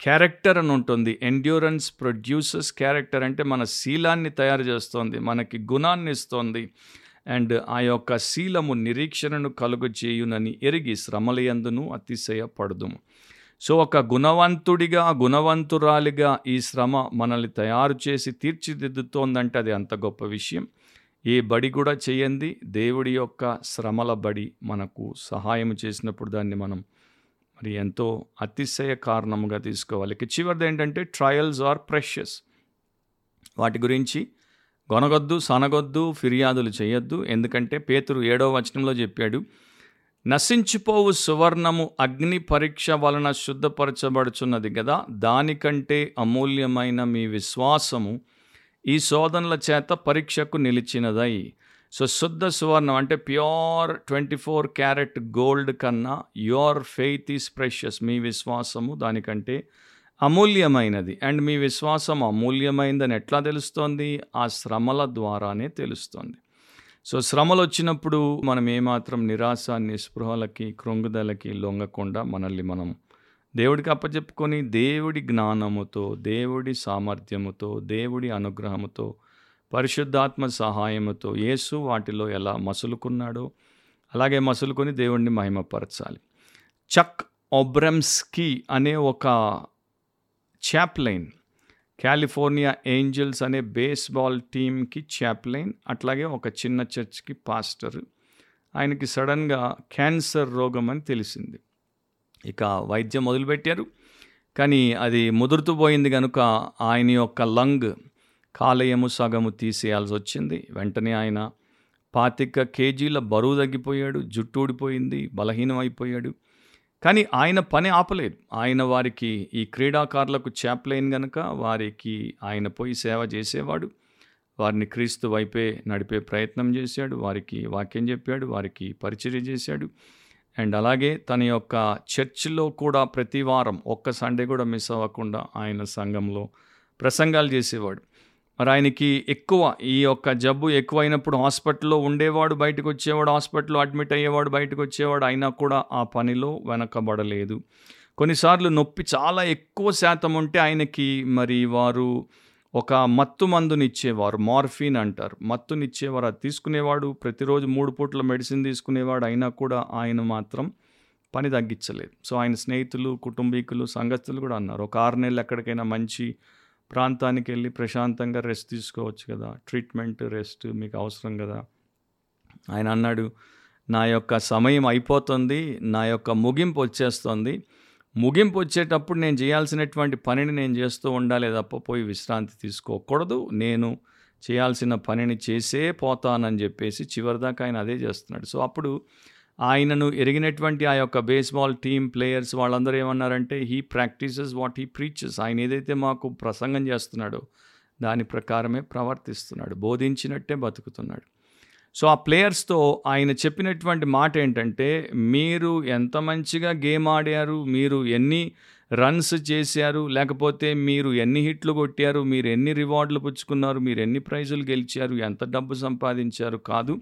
క్యారెక్టర్ అని ఉంటుంది. ఎండ్యూరెన్స్ ప్రొడ్యూసెస్ క్యారెక్టర్, అంటే మన శీలాన్ని తయారు చేస్తుంది, మనకి గుణాన్ని ఇస్తుంది. అండ్ ఆ యొక్క శీలము నిరీక్షణను కలుగు చేయునని ఎరిగి శ్రమలయందును అతిశయపడదుము. సో ఒక గుణవంతుడిగా గుణవంతురాలిగా ఈ శ్రమ మనల్ని తయారు చేసి తీర్చిదిద్దుతోందంటే అది అంత గొప్ప విషయం. ఏ బడి కూడా చేయండి, దేవుడి యొక్క శ్రమల బడి మనకు సహాయం చేసినప్పుడు దాన్ని మనం మరి ఎంతో అతిశయ కారణంగా తీసుకోవాలి. ఇక చివరిది ఏంటంటే ట్రయల్స్ ఆర్ ప్రెషస్. వాటి గురించి గొనగొద్దు, సనగొద్దు, ఫిర్యాదులు చేయొద్దు. ఎందుకంటే పేతురు ఏడవ వచనంలో చెప్పాడు, నశించిపోవు సువర్ణము అగ్ని పరీక్ష వలన శుద్ధపరచబడుచున్నది కదా, దానికంటే అమూల్యమైన మీ విశ్వాసము ఈ శోధనల చేత పరీక్షకు నిలిచినదై. సో శుద్ధ సువర్ణం అంటే pure twenty four carat gold కన్నా యువర్ ఫెయిత్ ఈస్ ప్రెషస్, మీ విశ్వాసము దానికంటే అమూల్యమైనది. అండ్ మీ విశ్వాసం అమూల్యమైందని ఎట్లా తెలుస్తోంది? ఆ శ్రమల ద్వారానే తెలుస్తోంది. సో శ్రమలు వచ్చినప్పుడు మనం ఏమాత్రం నిరాశ, నిస్పృహలకి, కృంగుదలకి లొంగకుండా మనల్ని మనం దేవుడికి అప్పచెప్పుకొని దేవుడి జ్ఞానముతో, దేవుడి సామర్థ్యముతో, దేవుడి అనుగ్రహముతో, పరిశుద్ధాత్మ సహాయముతో యేసు వాటిలో ఎలా మసులుకున్నాడో అలాగే మసులుకొని దేవుడిని మహిమపరచాలి. చక్ ఒబ్రమ్స్కీ అనే ఒక చాప్లైన్, కాలిఫోర్నియా ఏంజల్స్ అనే బేస్బాల్ టీమ్కి చాప్లైన్, అట్లాగే ఒక చిన్న చర్చ్కి పాస్టర్. ఆయనకి సడన్గా క్యాన్సర్ రోగం అని తెలిసింది. ఇక వైద్యం మొదలుపెట్టారు, కానీ అది ముదురుతూ పోయింది కనుక ఆయన యొక్క లంగ్ కాలేయము సగము తీసేయాల్సి వచ్చింది. వెంటనే ఆయన పాతిక కేజీల బరువు తగ్గిపోయాడు, జుట్టు ఊడిపోయింది, బలహీనం అయిపోయాడు. కానీ ఆయన పని ఆపలేదు. ఆయన వారికి ఈ క్రీడాకారులకు చాప్లైన్ కనుక వారికి ఆయన పోయి సేవ చేసేవాడు, వారిని క్రీస్తు వైపే నడిపే ప్రయత్నం చేశాడు, వారికి వాక్యం చెప్పాడు, వారికి పరిచర్య చేశాడు. అండ్ అలాగే తన యొక్క చర్చిలో కూడా ప్రతి వారం ఒక్క సండే కూడా మిస్ అవ్వకుండా ఆయన సంఘంలో ప్రసంగాలు చేసేవాడు. మరి ఆయనకి ఎక్కువ ఈ యొక్క జబ్బు ఎక్కువైనప్పుడు హాస్పిటల్లో ఉండేవాడు, బయటకు వచ్చేవాడు, హాస్పిటల్లో అడ్మిట్ అయ్యేవాడు, బయటకు వచ్చేవాడు. అయినా కూడా ఆ పనిలో వెనకబడలేదు. కొన్నిసార్లు నొప్పి చాలా ఎక్కువ శాతం ఉంటే ఆయనకి మరి వారు ఒక మత్తు మందునిచ్చేవారు, మార్ఫిన్ అంటారు, మత్తునిచ్చేవారు. అది తీసుకునేవాడు, ప్రతిరోజు మూడు పూట్ల మెడిసిన్ తీసుకునేవాడు. అయినా కూడా ఆయన మాత్రం పని తగ్గించలేదు. సో ఆయన స్నేహితులు, కుటుంబీకులు, సంఘస్థులు కూడా అన్నారు, ఒక ఆరు నెలలు ఎక్కడికైనా మంచి ప్రాంతానికి వెళ్ళి ప్రశాంతంగా రెస్ట్ తీసుకోవచ్చు కదా, ట్రీట్మెంట్ రెస్ట్ మీకు అవసరం కదా. ఆయన అన్నాడు, నా యొక్క సమయం అయిపోతుంది, నా యొక్క ముగింపు వచ్చేస్తుంది, ముగింపు వచ్చేటప్పుడు నేను చేయాల్సినటువంటి పనిని నేను చేస్తూ ఉండాలి తప్ప పోయి విశ్రాంతి తీసుకోకూడదు, నేను చేయాల్సిన పనిని చేసే పోతానని చెప్పేసి చివరిదాకా ఆయన అదే చేస్తున్నాడు. సో అప్పుడు ఆయనను ఎరిగినటువంటి ఆ యొక్క బేస్బాల్ టీం ప్లేయర్స్ వాళ్ళందరూ ఏమన్నారంటే, he practices what he preaches, ఆయన ఏదైతే మాకు ప్రసంగం చేస్తున్నాడో దాని ప్రకారమే ప్రవర్తిస్తున్నాడు, బోధించినట్టే బతుకుతున్నాడు. సో ఆ ప్లేయర్స్తో ఆయన చెప్పినటువంటి మాట ఏంటంటే, మీరు ఎంత మంచిగా గేమ్ ఆడారు, మీరు ఎన్ని రన్స్ చేశారు, లేకపోతే మీరు ఎన్ని హిట్లు కొట్టారు, మీరు ఎన్ని రివార్డులు పుచ్చుకున్నారు, మీరు ఎన్ని ప్రైజులు గెలిచారు, ఎంత డబ్బు సంపాదించారు కాదు,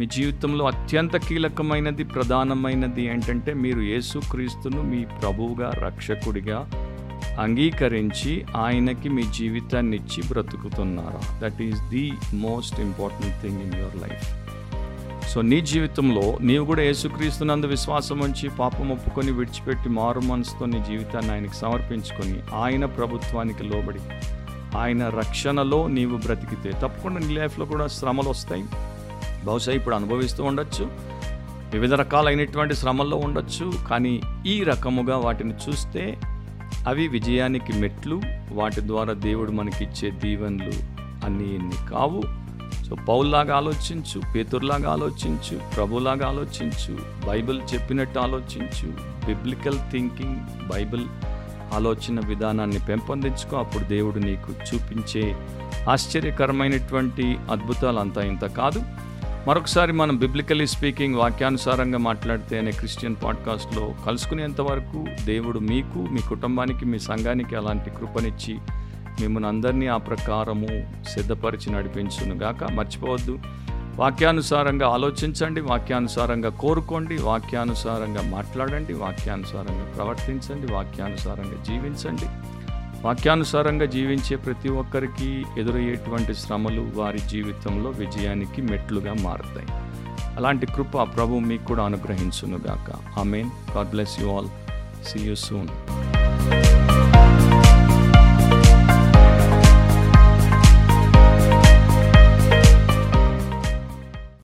మీ జీవితంలో అత్యంత కీలకమైనది, ప్రధానమైనది ఏంటంటే మీరు యేసుక్రీస్తును మీ ప్రభువుగా, రక్షకుడిగా అంగీకరించి ఆయనకి మీ జీవితాన్ని ఇచ్చి బ్రతుకుతున్నారా. That is the most important thing in your life. So నీ జీవితంలో నీవు కూడా యేసుక్రీస్తునందు విశ్వాసం ఉంచి పాపం ఒప్పుకొని విడిచిపెట్టి మారు మనసుతో నీ జీవితాన్ని ఆయనకి సమర్పించుకొని ఆయన ప్రభుత్వానికి లోబడి ఆయన రక్షణలో నీవు బ్రతికితే తప్పకుండా నీ లైఫ్లో కూడా శ్రమలు వస్తాయి. బహుశా ఇప్పుడు అనుభవిస్తూ ఉండొచ్చు, వివిధ రకాలైనటువంటి శ్రమల్లో ఉండొచ్చు. కానీ ఈ రకముగా వాటిని చూస్తే అవి విజయానికి మెట్లు, వాటి ద్వారా దేవుడు మనకిచ్చే దీవెనలు అన్నీ ఎన్ని కావు. సో పౌల్లాగా ఆలోచించు, పేతుర్లాగా ఆలోచించు, ప్రభులాగా ఆలోచించు, బైబిల్ చెప్పినట్టు ఆలోచించు. బిబ్లికల్ థింకింగ్, బైబిల్ ఆలోచన విధానాన్ని పెంపొందించుకో. అప్పుడు దేవుడు నీకు చూపించే ఆశ్చర్యకరమైనటువంటి అద్భుతాలు అంతా ఇంత కాదు. మరొకసారి మనం బిబ్లికలీ స్పీకింగ్, వాక్యానుసారంగా మాట్లాడితే అనే క్రిస్టియన్ పాడ్కాస్ట్లో కలుసుకునేంత వరకు దేవుడు మీకు, మీ కుటుంబానికి, మీ సంఘానికి అలాంటి కృపనిచ్చి మిమ్మల్ని అందరినీ ఆ ప్రకారము సిద్ధపరిచి నడిపించునుగాక. మర్చిపోవద్దు, వాక్యానుసారంగా ఆలోచించండి, వాక్యానుసారంగా కోరుకోండి, వాక్యానుసారంగా మాట్లాడండి, వాక్యానుసారంగా ప్రవర్తించండి, వాక్యానుసారంగా జీవించండి. వాక్యానుసారంగా జీవించే ప్రతి ఒక్కరికి ఎదురయ్యేటువంటి శ్రమలు వారి జీవితంలో విజయానికి మెట్లుగా మారుతాయి. అలాంటి కృప ప్రభు మీకు కూడా అనుగ్రహించునుగాక. Amen. God bless you all. See you soon.